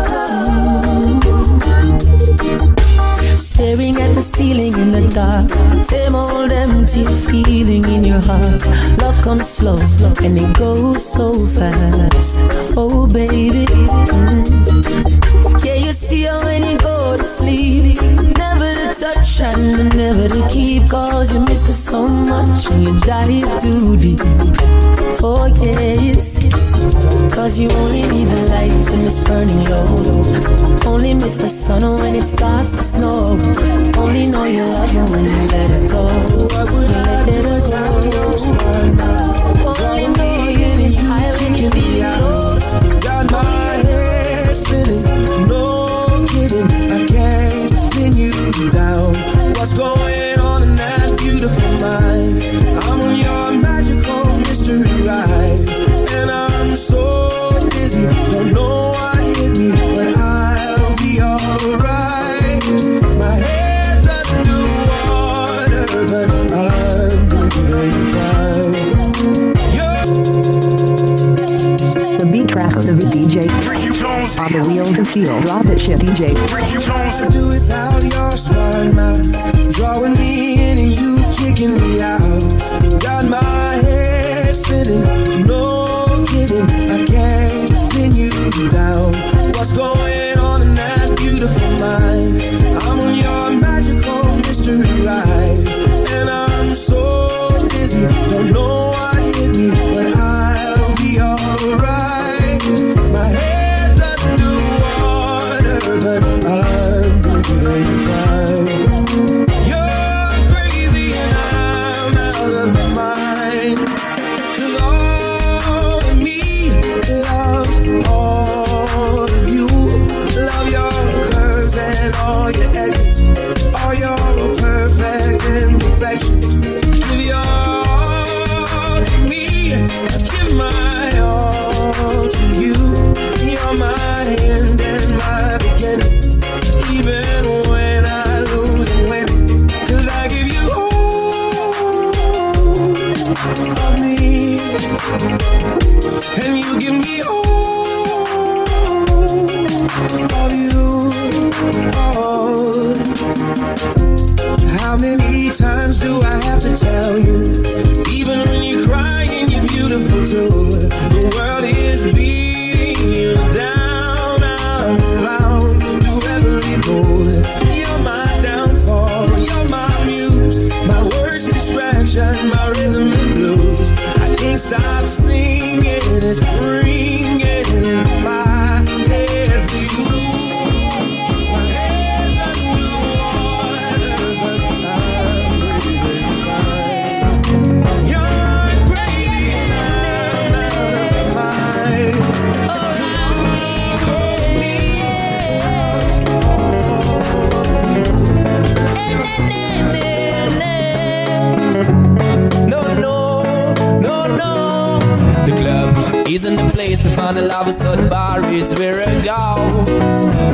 isn't the place to find a lover, so the bar is where I go.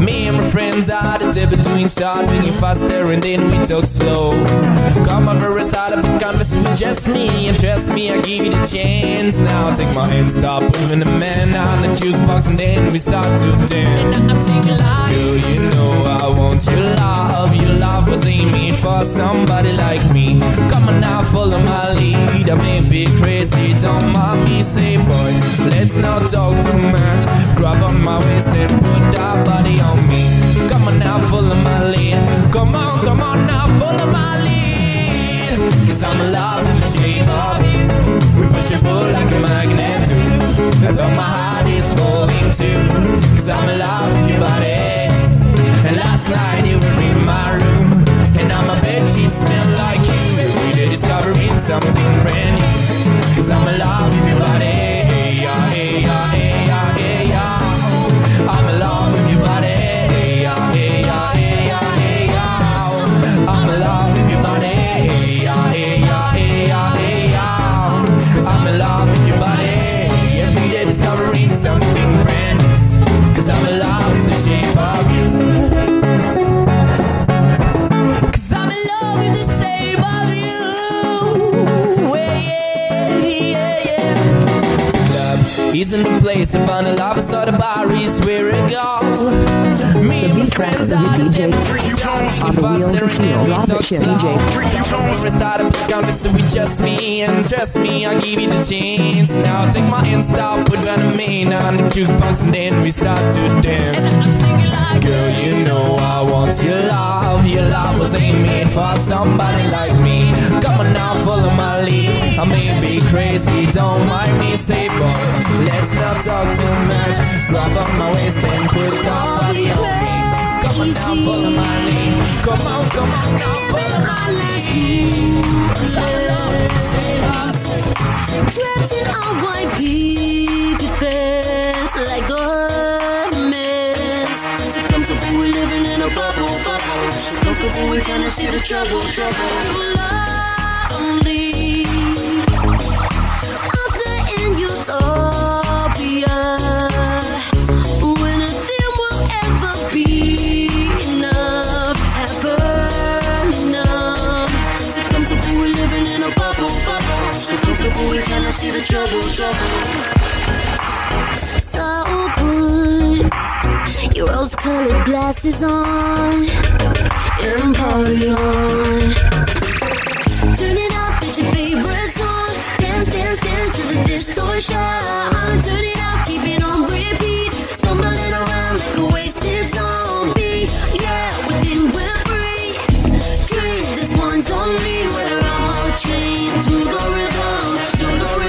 Me and my friends at the table doing start, doing it faster and then we talk slow. Come over and start up a conversation with just me, and trust me, I give you the chance. Now take my hand, stop moving the man on the jukebox, and then we start to dance. And I'm singing like, girl, you know I want your love. Your love was ain't made for somebody like me. Come on now, follow my lead. I may be crazy, don't mind me. Say, boy, let's not talk too much. Grab on my waist and put that body on me. Come on now, follow my lead. Come on, come on now, follow my lead. Cause I'm in love with the shape of you. We push and pull like a magnet do. And though my heart is falling too, cause I'm in love with your body. And last night you were in my room, and now my bed sheets smell like you. Every day discovering something brand new, cause I'm in love with your body. Hey, yeah, hey, yeah, hey, yeah, hey, yeah. I'm in love with your body. Hey, yeah, hey, yeah, hey, yeah, hey, yeah. I'm in love with your body. Hey, yeah, hey, yeah, hey, yeah, hey, yeah. Cause I'm in love with your body. Every day discovering something brand new, cause I'm in love with the shape of you. Isn't the place to find a lover, so the bar is where it go. Me and my friends are the tip. Ricky Jones on the wheel to steal. Love it, shit, D J. Ricky Jones. We started with conversation with just me, and trust me, I'll give you the chance. Now take my hand, stop, put one of me on the jukebox, and then we start to dance. And I'm singing like, girl, you know I want your love. Your love was ain't made for somebody like me. Come on now, follow my lead. I may be crazy, don't mind me, say boy. Let's not talk too much. Grab up my waist and put that body on me. Come on now, follow my lead. Come on, come on now, follow my lead. Cause I love you, save us. Dressed in all white picket fence, like ornaments. So come to think we're living in a bubble, bubble. So come to think we cannot see the trouble, trouble. You're lonely. Out there in your door. We cannot see the trouble, trouble. So put your rose-colored glasses on and party on. Turn it up, it's your favorite song. Dance, dance, dance to the distortion. Turn it up, keep it on repeat. Stumbling around like a wasted zombie. Yeah, within we're free. Dream this one's on me. We're all chained to the rhythm. Fade away.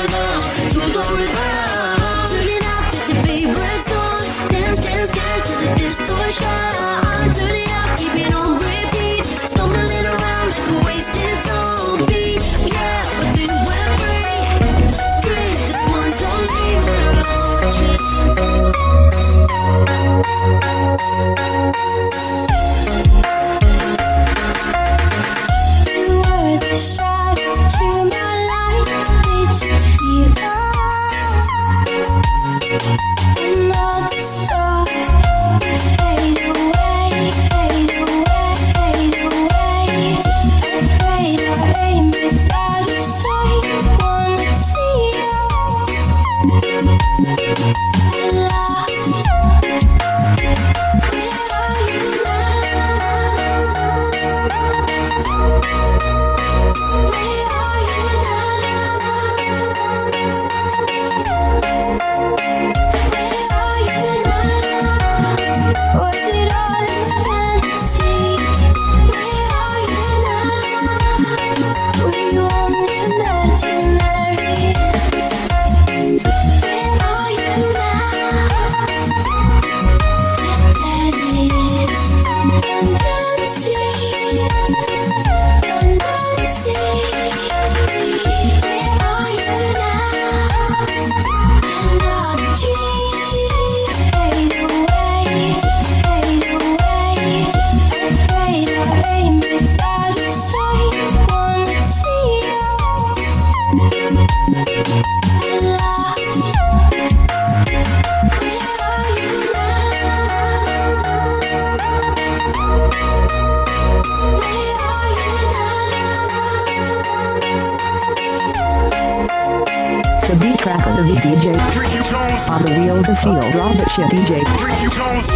Ricky D J, Ricky Jones on the wheel, the seal, Robert Shit D J, Ricky Jones.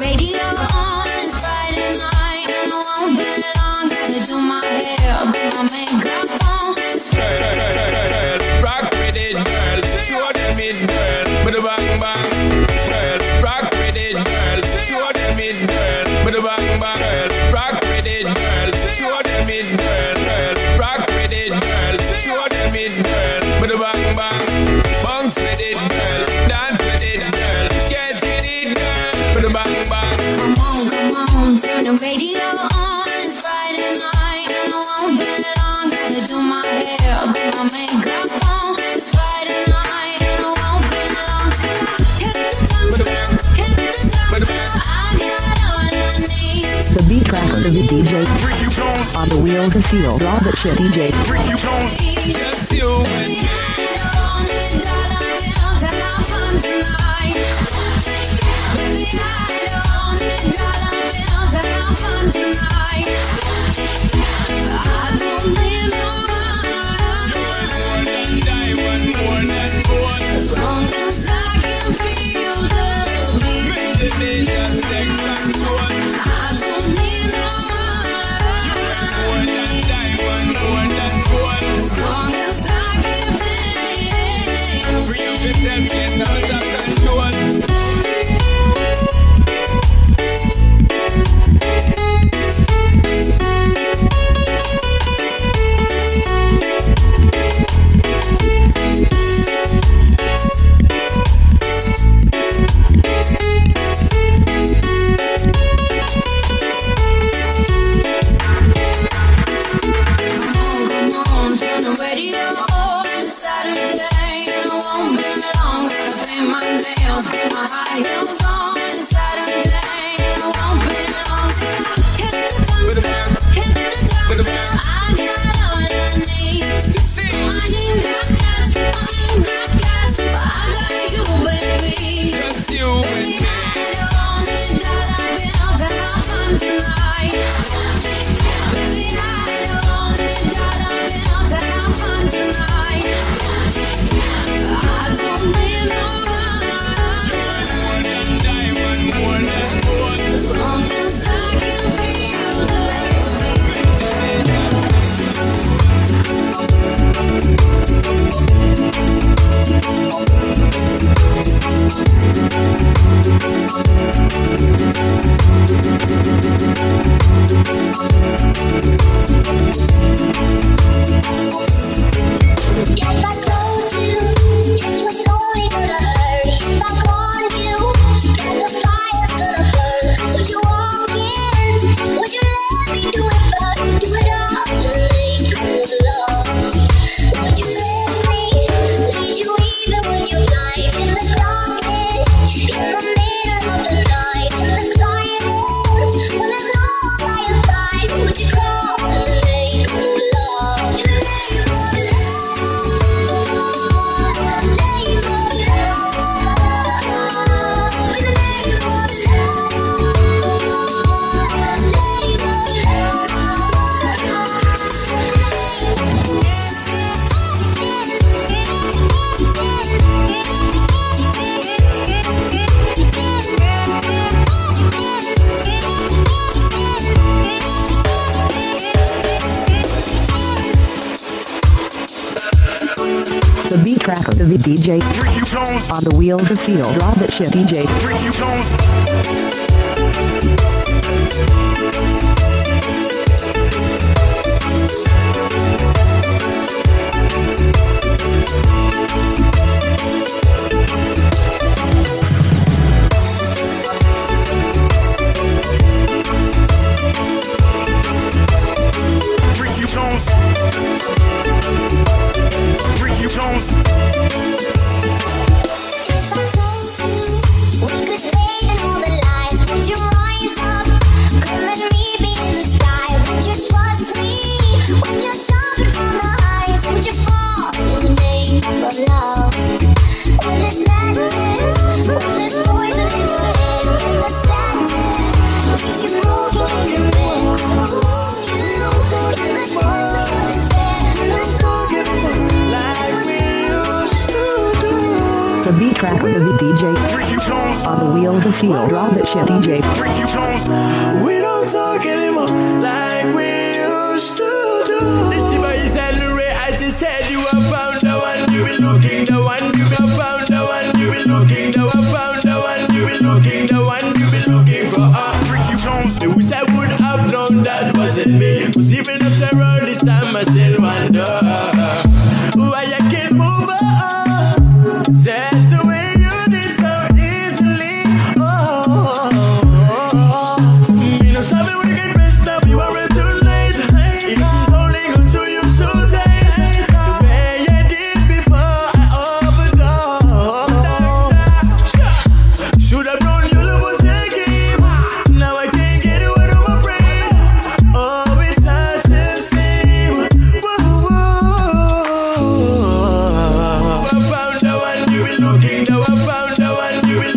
Radio on, it's Friday night. track of the D J Ricky Jones on the wheels of steel. All that shit D J Ricky Jones. Yes, you the D J Ricky Jones on the wheels of steel. All that shit D J Ricky Jones. Ricky Jones. Ricky Jones. Track of the D J on the wheels of steel. All that shit D J we don't talk anymore like we used to do. This is my salary. I just said you were found the one you be looking, the one you be found, the one you be looking, the one found, the one you be looking, the one you be looking for. Ah, Ricky Jones. I wish I would have known that wasn't me. 'Cause even after all this time, I still wonder why I can't move on. Just the way.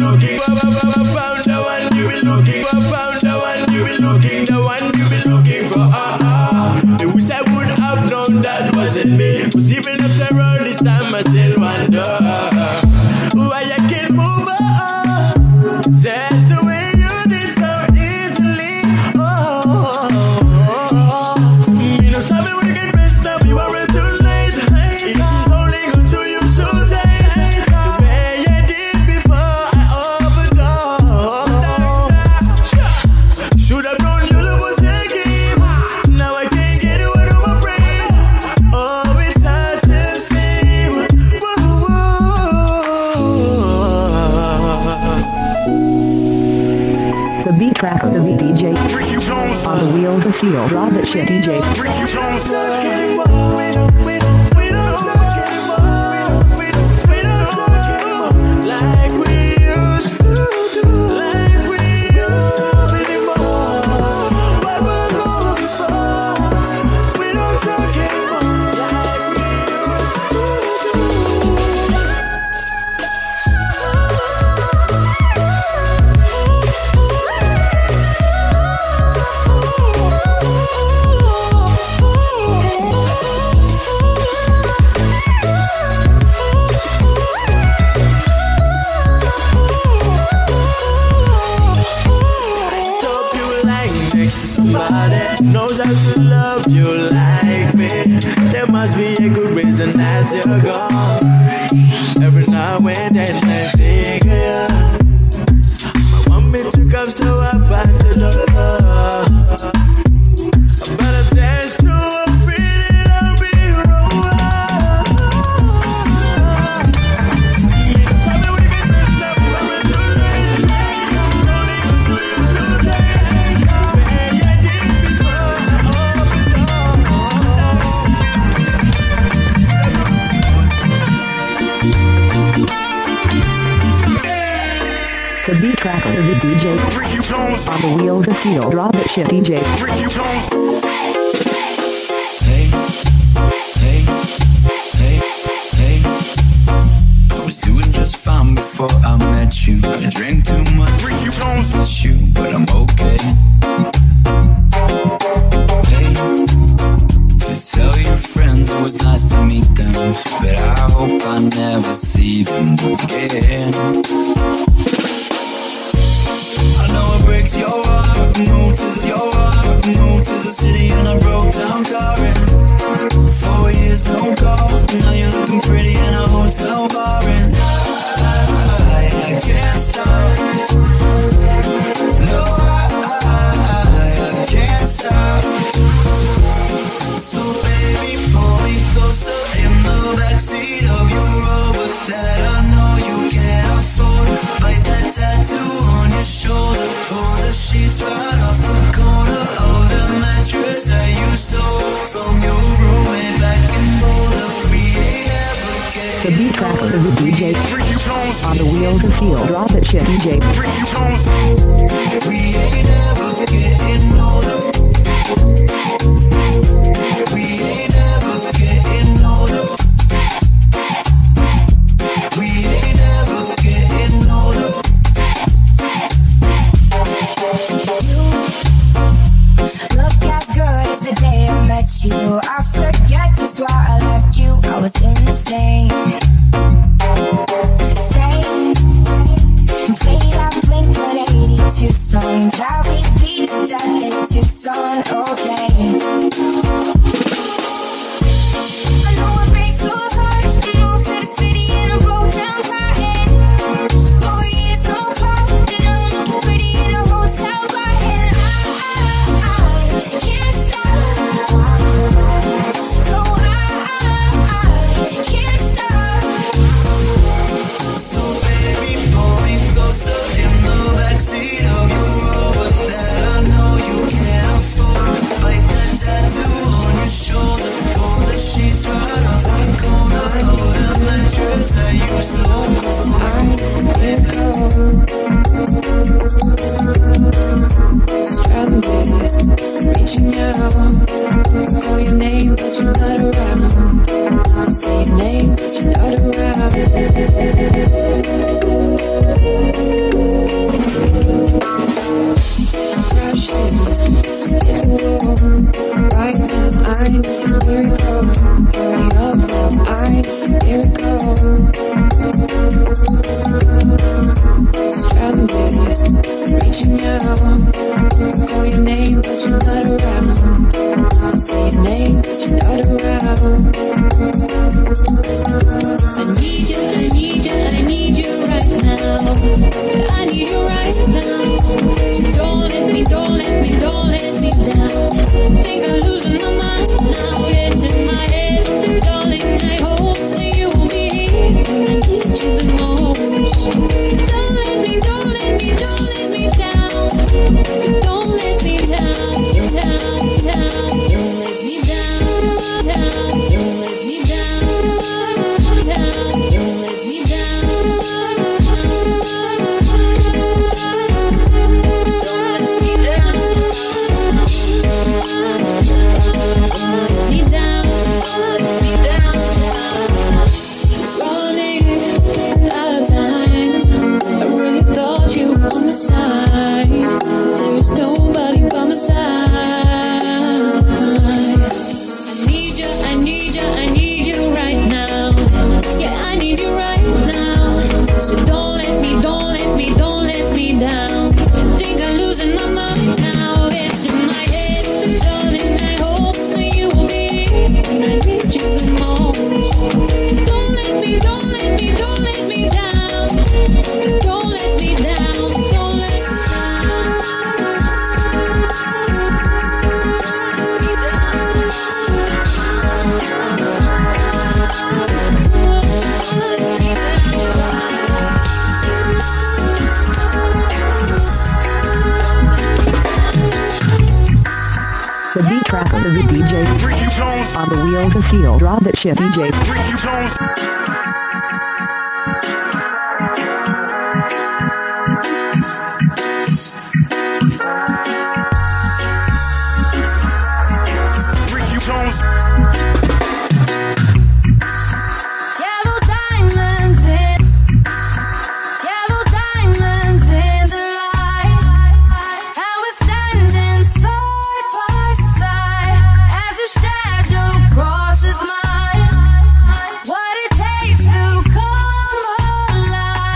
I I need you right now. So don't let me, don't let me, don't let me down. I think I'm losing my mind now. It's in my head, darling. I hope that you will be here when I need you the most. Don't let me, don't let me, don't let me down. Don't let me down, down, down. Don't let me down, down. Don't let me down, down. Don't let me down. Track of the D J Ricky Jones on the wheels of steel. Draw that shit, D J Ricky Jones. Ricky Jones. Devil diamonds in, devil diamonds in the light, and we're standing side by side.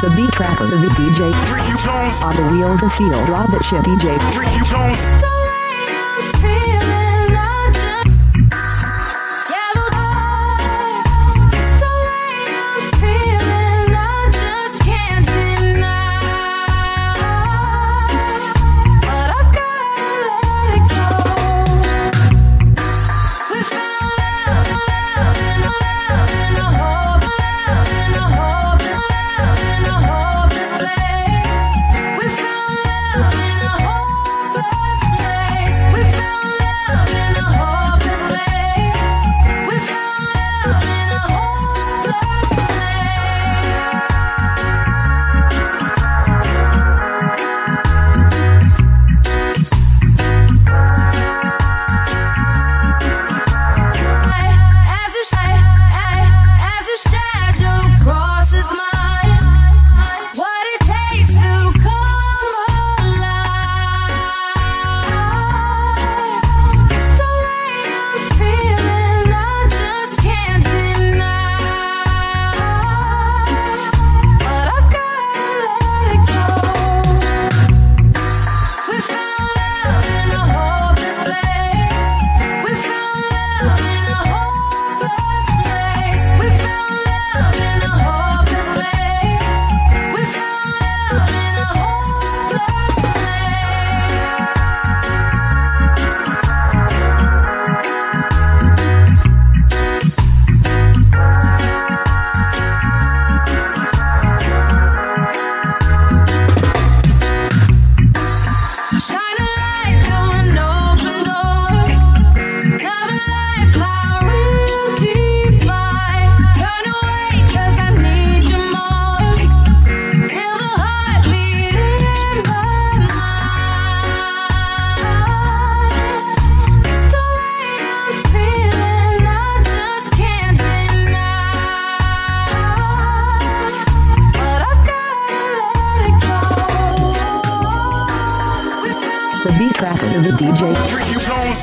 The beat track of the D J Ricky Jones on the wheels of steel. Draw that shit, D J Ricky Jones. Track of the D J Ricky Jones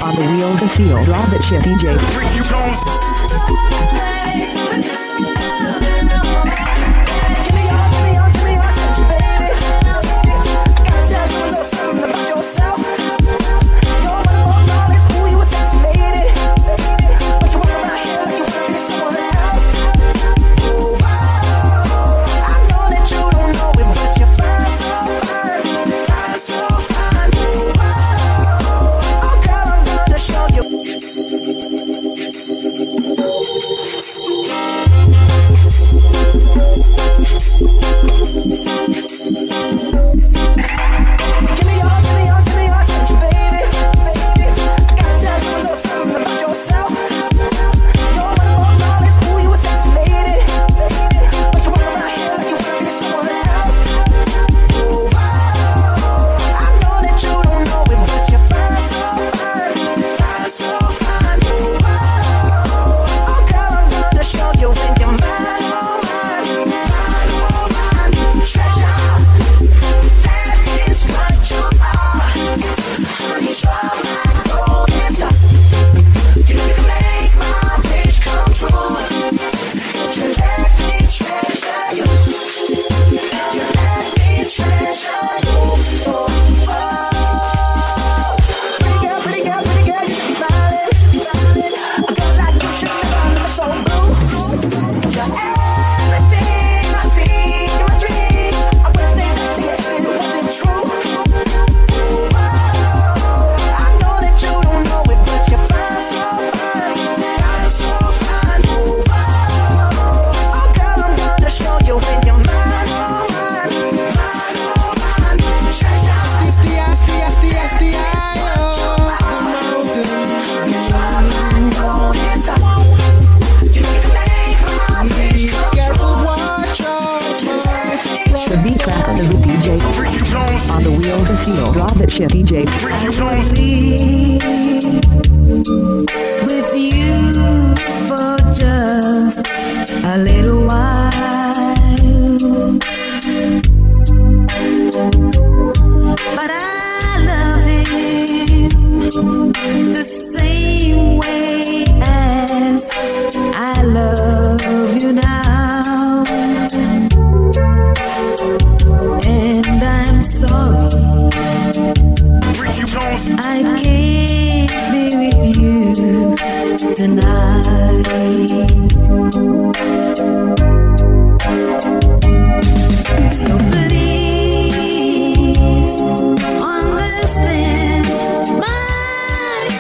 on the wheels of steel. Draw that shit, D J Ricky Jones. Give me your heart, give me your heart, give me your heart, baby. Gotta tell you a little something about yourself. Don't wanna walk around this fool, you a sexy lady, but you walk around here like you want to be someone else. Oh, I know that you don't know it, but you the Ricky D J on the wheels of steel. Draw that shit, D J. Ricky Jones. With you for just a little while, but I love him the same way as I love you now. I can't be with you tonight, so please understand my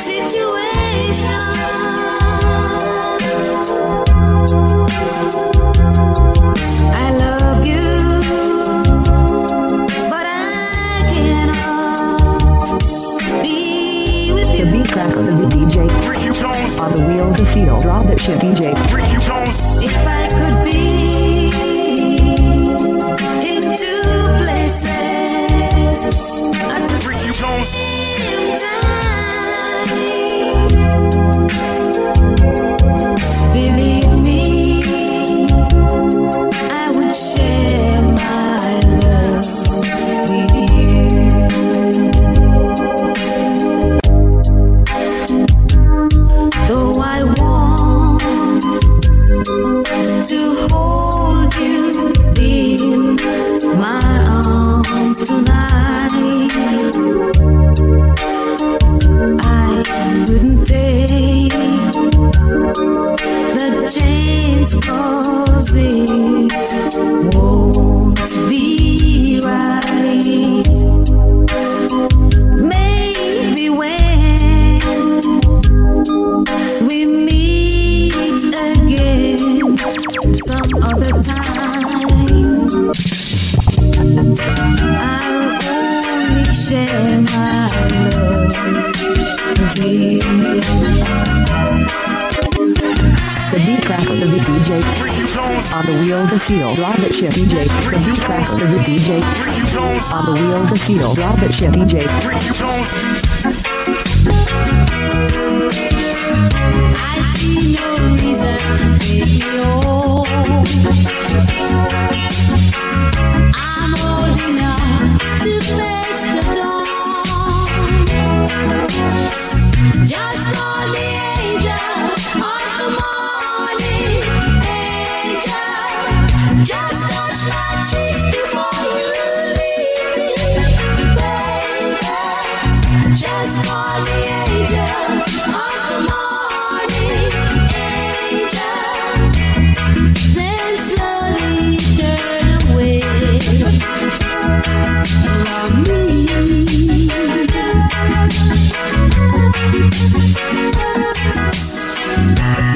situation. I love you, on the wheels of steel. Draw that shit, D J. Ricky Jones. If I could be in two places, I'd be Ricky Jones. Believe me, I would share my love with you. To hold you in my arms tonight, I couldn't take the chains, 'cause it won't be right. Maybe when we meet again some other time, I'll only share my love with you. The beat track of the D J on the wheels of steel. Rob it, shit, D J. The beat track of the D J on the wheels of steel. Rob it, shit, D J. I see no reason to take me home. I'm old enough to face the dawn. Just call me angel of the morning, angel. Just touch my cheeks before you leave me, baby. Just call me angel of the morning, angel. Then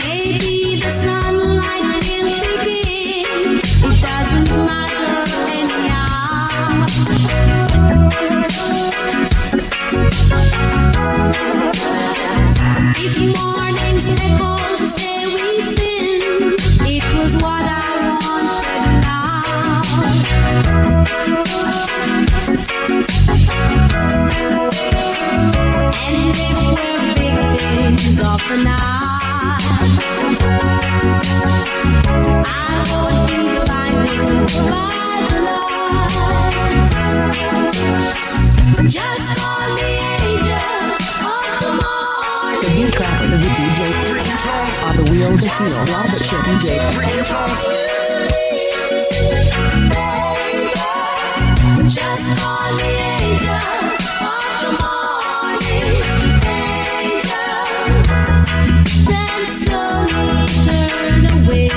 maybe the sunlight will begin, it doesn't matter anyhow. If morning's echoes say we sin, it was what I wanted now. And if we're victims of the night, I won't be blinded by the light. Just call me angel of the morning. The new track of the D J on the wheels of steel. Love it, shit, D J. Just call me angel of the morning, angel. Then slowly turn away.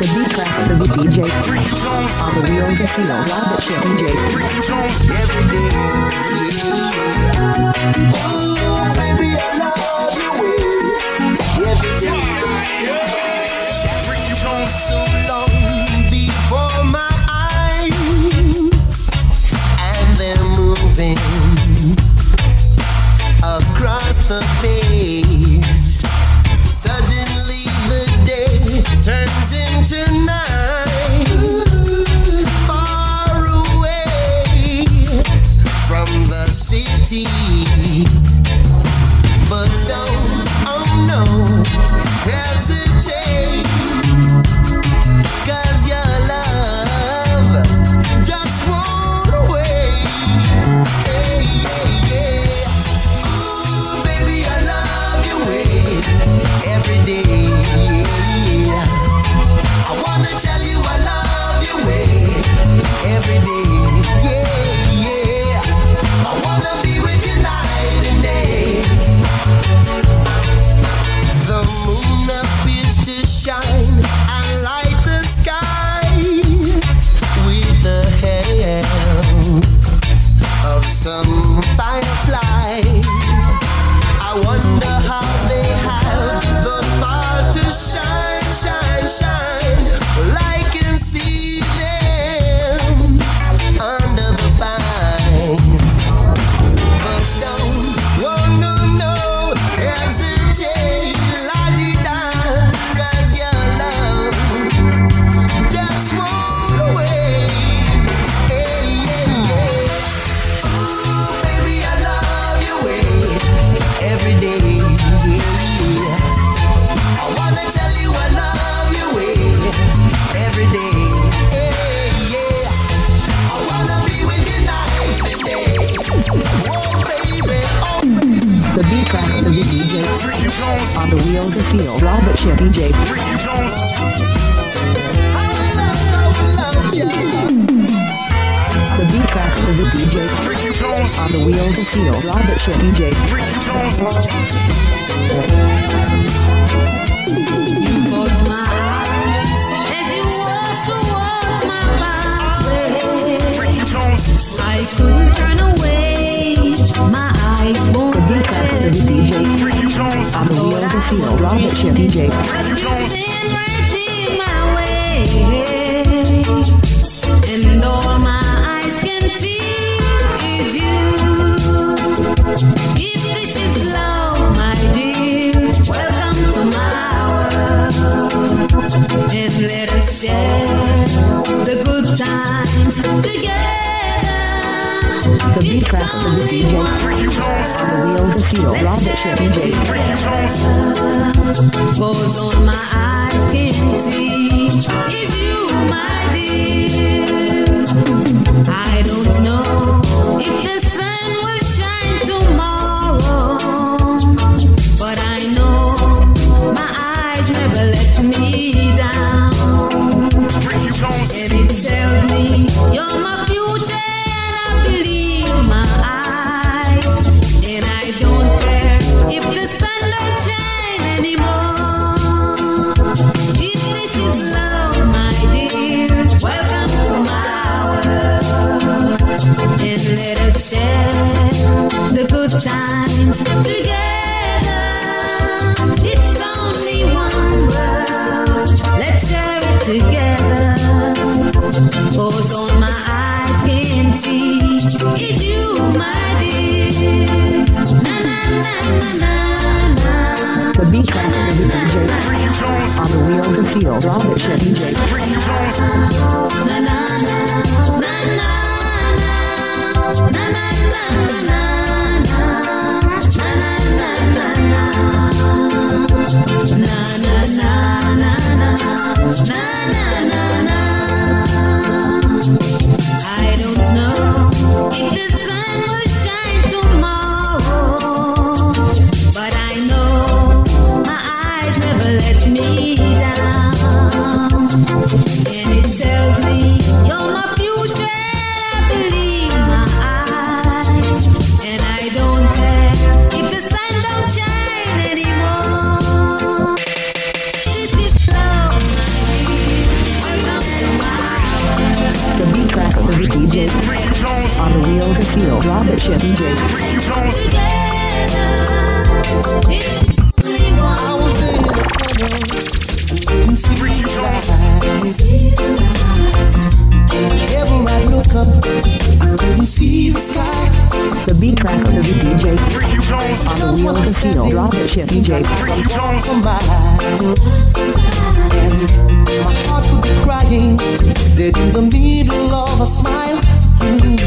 The beat track of the D J on the wheels of steel. Love it, shit, D J. Every day, yeah. Oh, baby, I love you way. Every day, yeah. So long before my eyes, and they're moving across the page. hesitate, cause your love just won't wait. Hey, hey, yeah. Ooh, baby, I love your way every day. I wanna tell you I love your way every day. On the wheels of steel, Robert Shea D J. Ricky Jones. I love, love you. The beat track of the D J. Ricky Jones. On the wheels of steel, Robert Shea D J. Ricky Jones. You bought my heart as you was towards my life. Ricky Jones. I couldn't turn away. My eyes won't be there. The beat track of the D J. On the wheel of the field, Robert Shea D J. Everything my way, and all my eyes can see is you. If this is love, my dear, welcome to my world. And let us share the good times together. The beat track of the D J. Feel Robert Shea D J. Goes on my eyes can see is you, my dear. I don't know if the sun will shine tomorrow, but I know my eyes never let me down. And it tells me you're my future, and I believe my eyes. And I don't care if the sunlight shine anymore. If this is love, my dear, welcome to my world. And let us share the good times together. It's only one world. Let's share it together. Cause all my eyes can see is you, my dear. The beat track of the D J. On the wheels of steel, Robert Shea D J. I don't know if the sun will shine tomorrow, but I know my eyes never let me down. And it tells me you're my future, I believe my eyes. And I don't care if the sun don't shine anymore. This is love, my dear. The beat track of the D J. On the wheels of steel, Robert Shea D J. I was in the trouble, didn't see the light. Ever I look up, I couldn't see the sky. The beat track of the D J. On the wheel of the steel, Robert Shea D J. My heart could be crying, dead in the middle of a smile. Mm-hmm.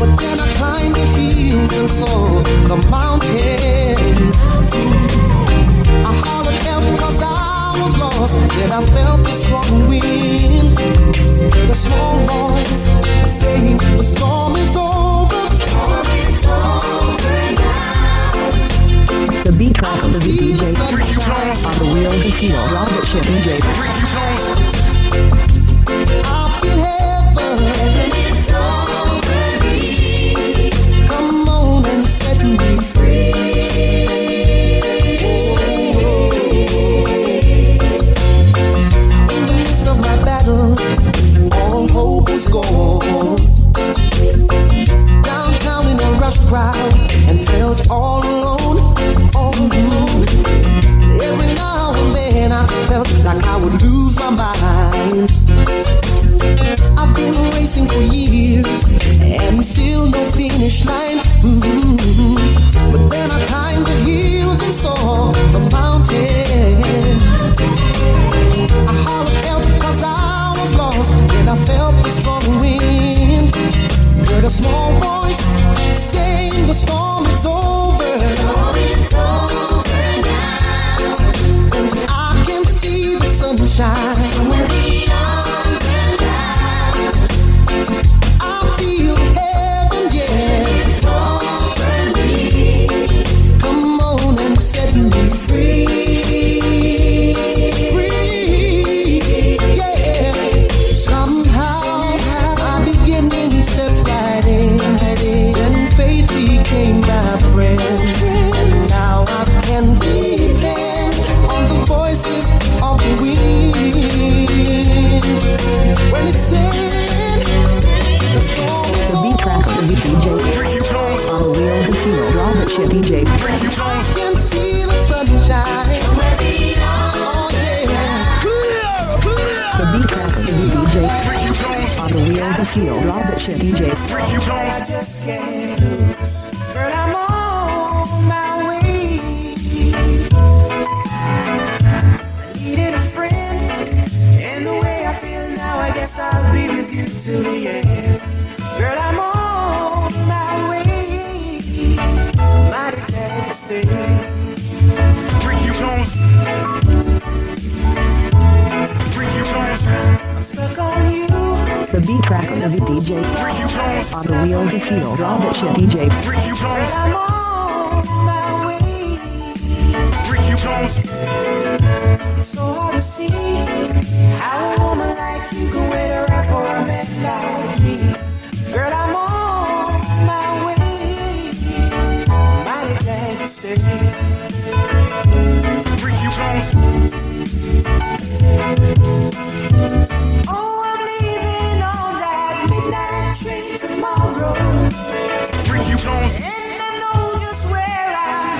But then I climbed the hills and saw the mountains. I hollered out. I felt this strong wind. Heard a small voice saying the storm is over. The storm is over now. The beat track of the D J Ricky Jones on the wheels of steel. Robert Ship D J Ricky Jones. I feel heaven. Heaven is over me. Come on and set me free. All hope was gone. Downtown in a rush crowd, and felt all alone on the moon. Every now and then I felt like I would lose my mind. I've been racing for years and still no finish line. Mm-hmm. But then I climbed the hills and saw the mountains. I hollered out 'cause I lost, and I felt the strong wind. Heard a small voice saying the storm is over. The storm is over now. And I can see the sunshine. Somewhere beyond the night. I feel heaven, yeah. Heaven is over me. Come on and set me free. D J. I can see the sunshine. Oh yeah. The beat track of D J on the wheels of steel. Robert Ship D J. I just can't lose, but I'm on my way. Needed a friend, and the way I feel now, I guess I'll be with you till the end. Girl, I'm on my way. Ricky Jones, Ricky Jones, I'm stuck on you. The beat track of the D J Ricky Jones on the wheels of steel. Robert Ship D J Ricky Jones. I'm on my way. Ricky Jones. So hard to see how a woman like you can wait around for a man like me. Girl, I'm on my way. Ricky Jones. Oh, I'm leaving on that midnight train tomorrow. Ricky Jones. And I know just where I'm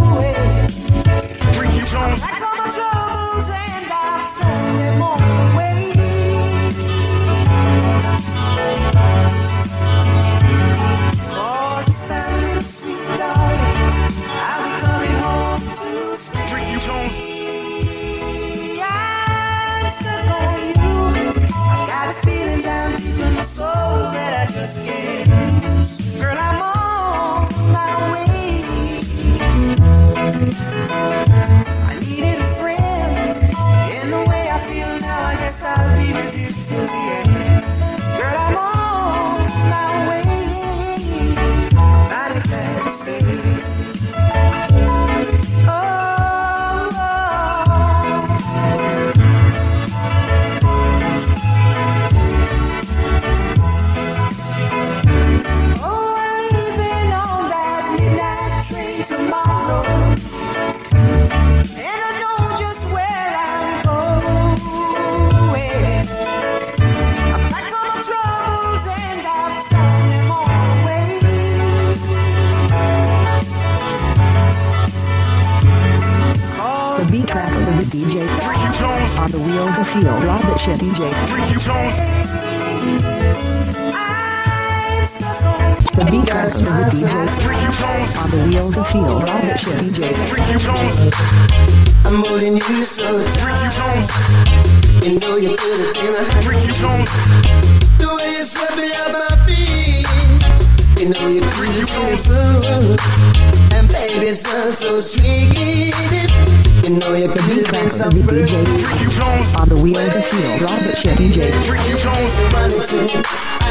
going. Ricky Jones. I got my troubles and I've thrown them all away. Oh, this time little sweet darling, I'll be coming home to stay. Ricky Jones. I'm stuck on you. I got a feeling down deep in my soul that I just can't lose. Girl, I'm on my way. I needed a friend, and the way I feel now, I guess I'll be with you till the end. Girl, I'm on my way. Not glad to stay. Oh, oh, oh, I'm leaving on that midnight train tomorrow, and I know just where I'm going. I've got all my troubles and I've thrown them all away. The beat track of the D J on the wheels of steel. Robert Ship D J. The beat track of the D J on the wheels of steel. Robert Ship D J. I'm holding you so tight. You know you're good at Ricky Jones. The way you swept me out my feet. You know you're beautiful, and baby, it sounds so sweet. You know you're beautiful, every D J on the wheel of the field. Love the shit D J. I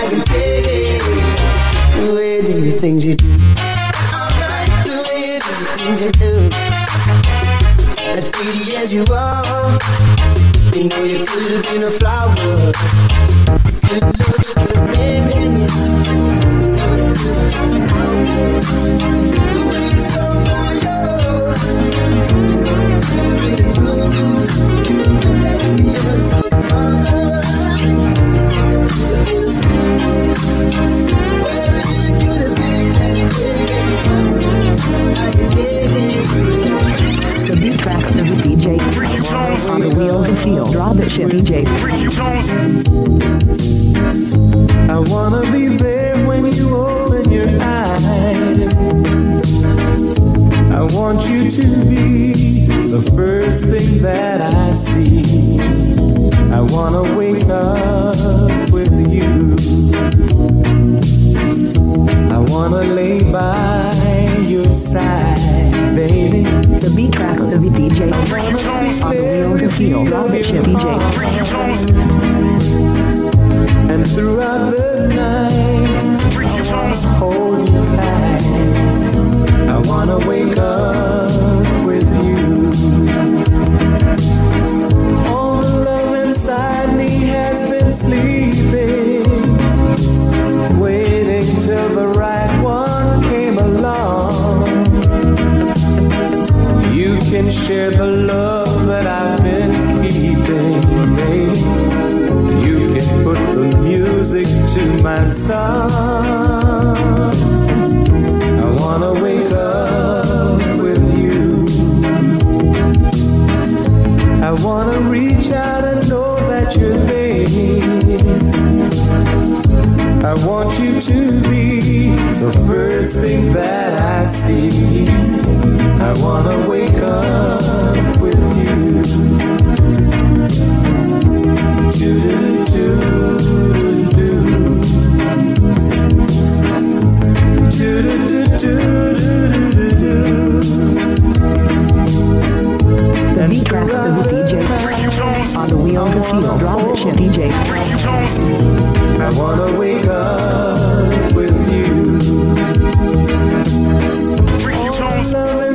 can take the way the things you do. I like the way the things you do. As pretty as you are, you know you could have been a flower. Good looks would have made me the way you stole my love. Really told you that you're the first time. Where you could have been anything, I can give it. The beat track of the D J on the wheel and feel. Draw the shit D J. I wanna be there when you open your eyes. I want you to be the first thing that I see. I wanna wake up with you. I wanna lay by your side, baby. The beat track of the D J on the wheel to feel. Love it, shit, D J. And throughout the night, I wanna hold you tight. I wanna wake up with you. All the love inside me has been sleeping, waiting till the right one came along. You can share the love that I've been keeping, baby. You can put the music to my song. I wanna wake up with you. I wanna reach out and know that you're there. I want you to be the first thing that I see. I wanna wake up with you. Do do do do do do do do do. The beat track of the D J on the wheel of the field. Drop the shit D J. I wanna wake up with you. Love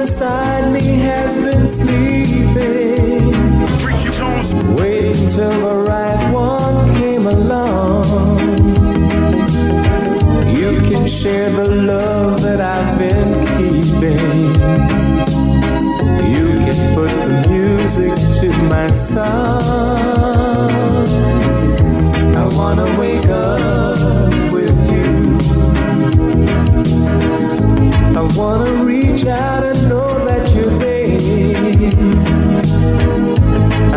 inside me has been sleeping, waiting till the right one came along. You can share the love that I've been keeping. You can put the music to my song. I wanna wake up with you. I wanna reach out and know that you're there.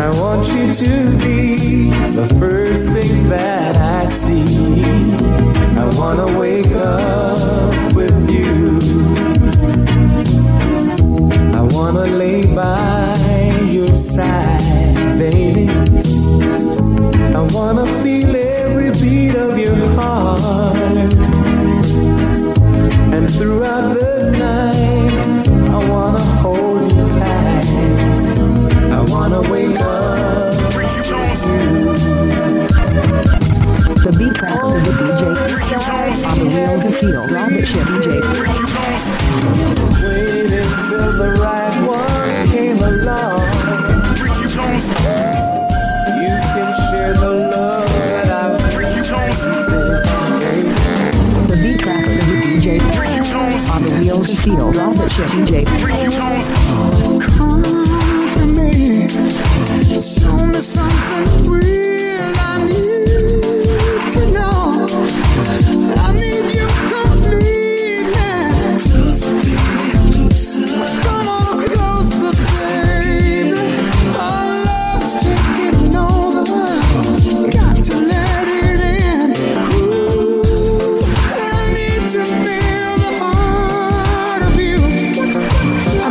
I want you to be the first thing that I see. I wanna wake up with you. I wanna lay by your side, baby. I wanna feel every beat of your heart. And throughout the night, I wanna hold you tight. I wanna wake up with you. The beat track of the D J on the wheels of feel. Love it, shit, D J. Waiting till the right one came along. You can share the love that I've been. The beat track of the on the wheels of steel, all the shit, D J. Come to me, show me something real. I need to know. I need you completely. Come on closer, baby. Our love's taking over. Got to let it in. Ooh, I need to feel. I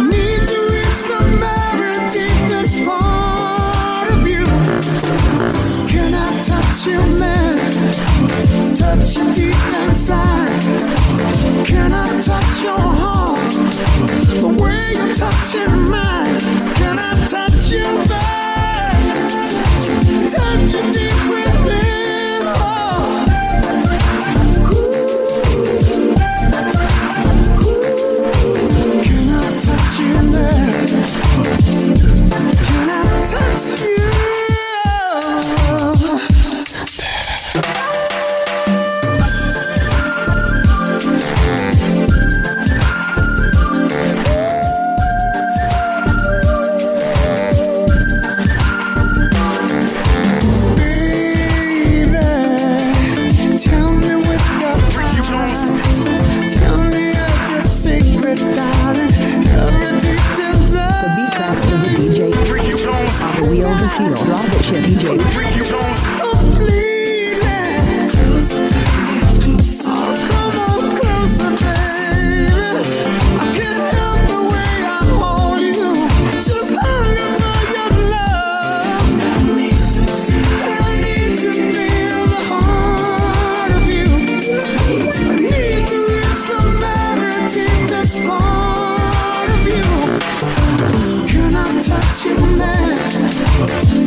Kilo Bravo Share D J. Ricky Jones.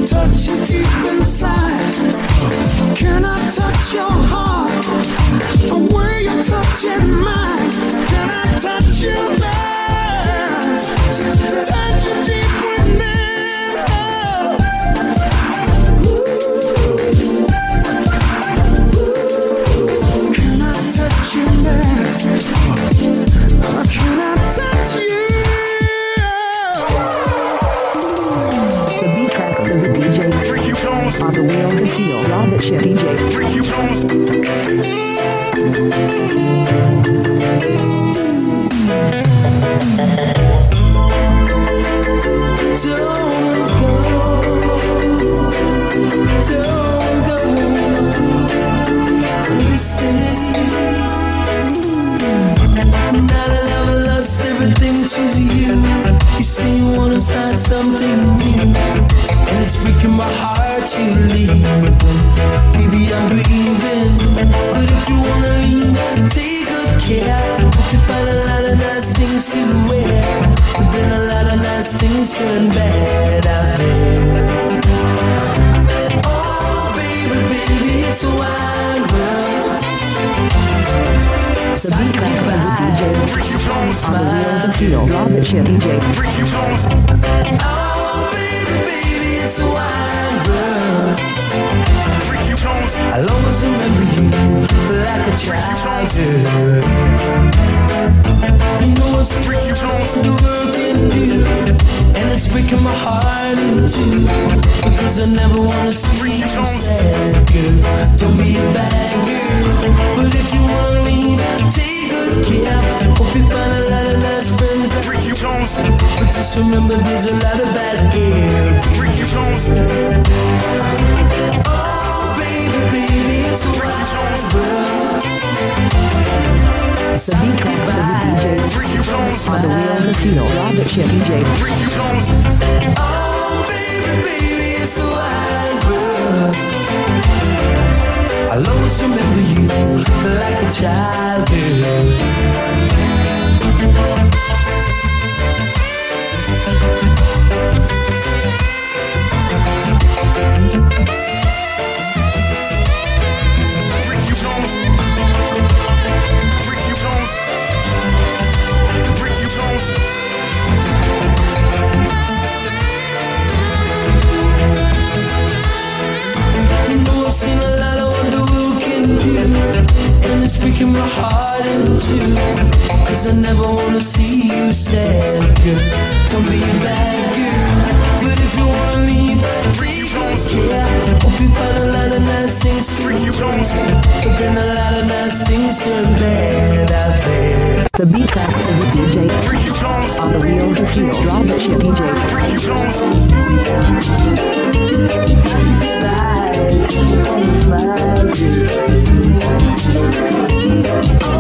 Touch you deep inside. Can I touch your heart? The way you're touching mine. Can I touch you there? Touch you deep within. Can I touch you there? Can I touch you? On the wheels of steel, Robert Shea D J. Ricky Jones. Don't go, don't go. Listen, now that I've lost everything, choose you. You say you wanna start something new. And it's freaking my heart to leave. Baby, I'm grieving. But if you wanna leave, take good care. You find a lot of nice things to wear, but then a lot of nice things turn bad out there. Oh, baby, baby, it's a wild world. So I can't buy. It's a wide world. I'll always remember you like a child. You know what's the world can do, and it's breaking my heart in two, because I never wanna see you sad, girl. Don't be a bad girl, but if you wanna leave, take good care. Hope you find a lot of nice friends. But just remember, there's a lot of bad girls. Jones. Oh, baby, baby, it's a Ricky Jones world. So he's called by the D Js. Ricky Jones. On the wheels of steel, Robert Shea D J. Ricky Jones. Oh, baby, baby, it's a wide world. I'll always remember you like a child, girl. And it's breaking my heart in two, cause I never wanna see you sad, girl. Don't be a bad girl, but if you wanna leave, free Jones. Yeah, hope you find a lot of nice things to do, but then a lot of nice things turn bad out there. The beat track of the D J. On the wheels of steel, Robert Shea D J. I wanna share your life.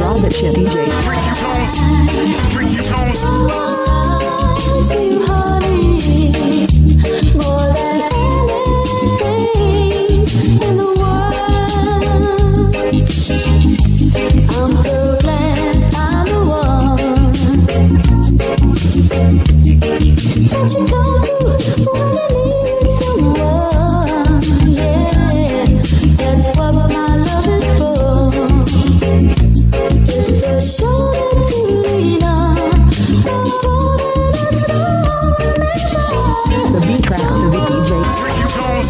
Robert Shea D J. Ricky Jones. Ricky Jones. I love you, honey, more than anything in the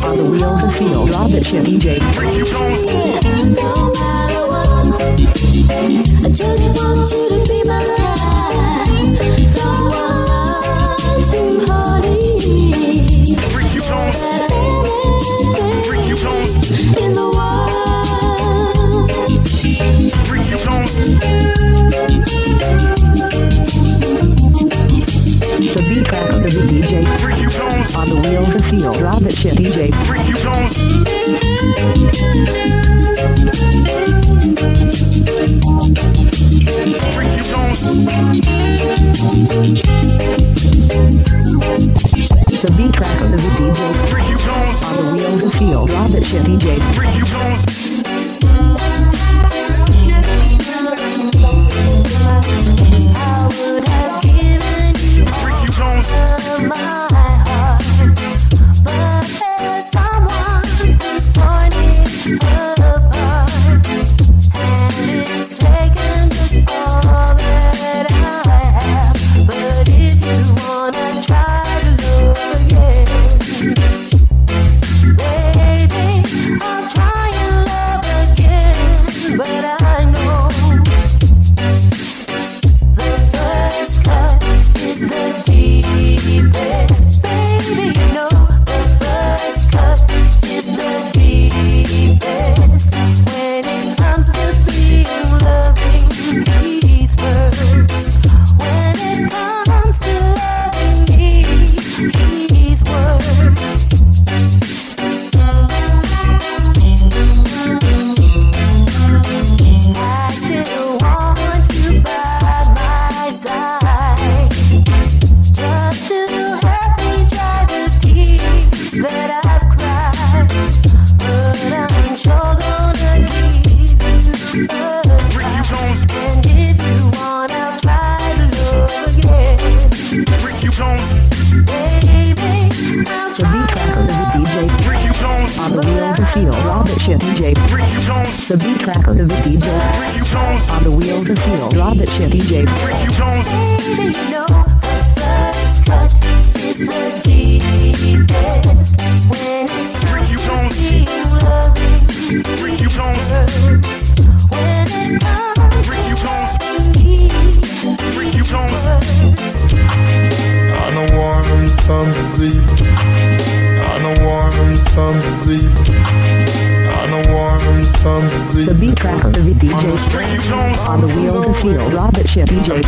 on the wheels and feel all that shit, D J. Ricky Jones. And no matter what, I just want you to be my man. Someone to honey. Ricky Jones. Ricky Jones. In the world. Ricky Jones. The beat track of the D J. Ricky Jones. On the wheels of steel. Drop that shit, D J. Ricky Jones. Ricky Jones. The beat track of the D J. Ricky Jones. On the wheels of steel. Drop that shit, D J. Ricky Jones. I would have given you Ricky Jones. All my heart, but there's someone who's pointing apart, and it's taken just all that I have. But if you wanna try. The beat track of the D J. Ricky Jones. On the wheels of steel. Drop that shit, D J. Ricky Jones. Baby, you know the first cut is the deepest. When it's Ricky Jones. Ricky Jones. When it comes Ricky Jones. Ricky Jones. I know warm summer's eve. I know warm summer's eve. The beat track of the D J. On the wheels of steel. Drop that shit, D J. With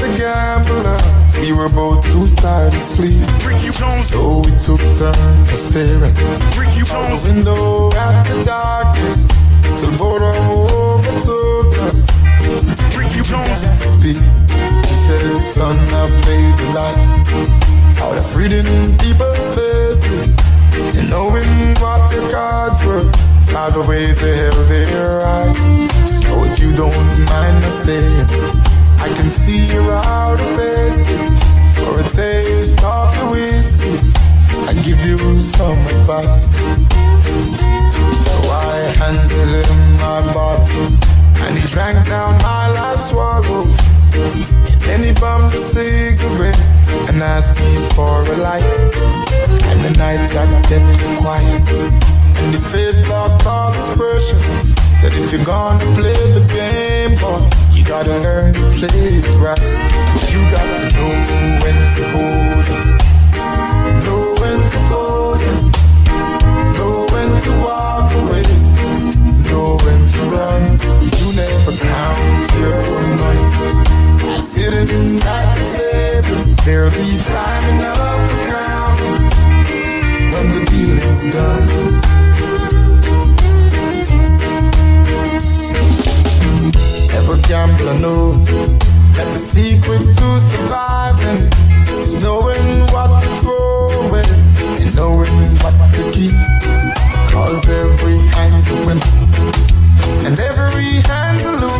the gambler, we were both too tired to sleep, so we took turns to staring out the window at the darkness till Vora overtook us. Ricky Jones speak. She said, the sun have made the light out of reading people's faces and knowing what the cards were by the way they held their eyes. So if you don't mind me saying, I can see your outer faces. For a taste of the whiskey, I give you some advice. So I handed him my bottle, and he drank down my last swallow. And then he bummed a cigarette and asked me for a light. And the night got deathly quiet, and his face lost all expression. Said if you're gonna play the game, boy, you gotta learn to play it right. You got to know when to hold it, know when to fold it, know when to walk away, know when to run. You never count your money. Sitting at the table, there'll be time enough for counting when the deal is done. Every gambler knows that the secret to surviving is knowing what to throw away and knowing what to keep. Cause every hand's a winner and every hand's a loser,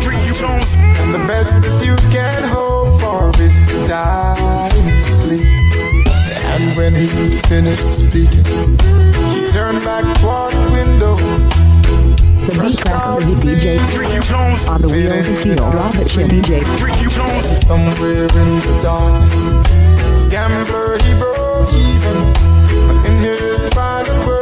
and the best that you can hope for is to die in sleep. And when he finished speaking, he turned back toward the window. The beat track of the D J. On the wheel of the field. Drop that shit, D J. Somewhere in the darkness, gambler he broke even, but in his final world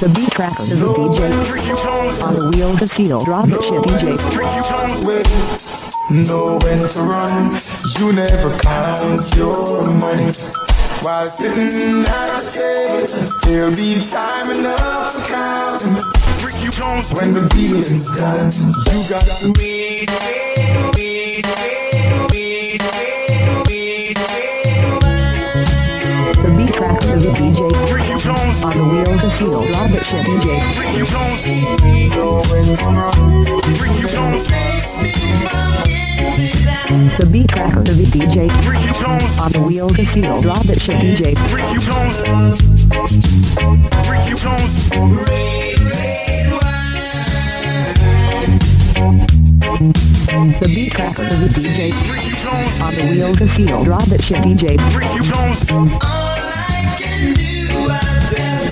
The beat tracker is a D J on the wheels of steel. Drop it, shit, D J. Know when to run, you never count your money. While sitting at the table, there'll be time enough for counting. Ricky Jones. When the dealing's done, you got to wait, wait, wait, wait, wait, wait. The beat track is a D J. Ricky Jones. On the wheels of steel. Love it, shit, D J. Ricky Jones. Know when to run, Ricky Jones. The beat tracker, the D J, Ricky Jones, on the wheels of steel. Drop it, shit, D J. Ricky Jones, Ricky Jones, red, red wine. The beat tracker, the D J, Ricky Jones, on the wheels of steel. Drop it, shit, D J. Ricky Jones. All I can do, I tell.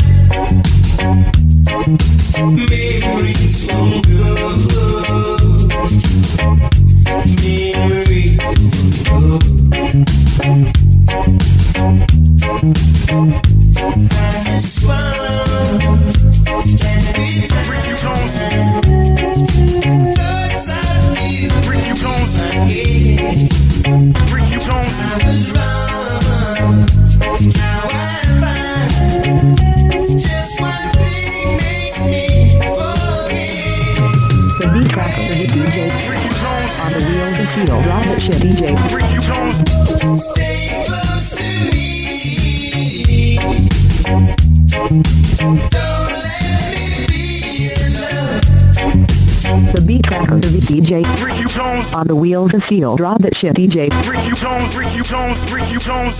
Memories so good. Memories so good. That swallow can be done. Thoughts of you, Ricky Jones. Ricky Jones. I was wrong, now I find just one thing makes me forget. The beat track of the D J. On the wheels of steel, drop it, shit, D J. Ricky Jones. Stay close to me. Don't let me be alone. The beat tracker, the D J. Ricky Jones. On the wheels of steel, drop it, shit, D J. Ricky Jones, Ricky Jones, Ricky Jones.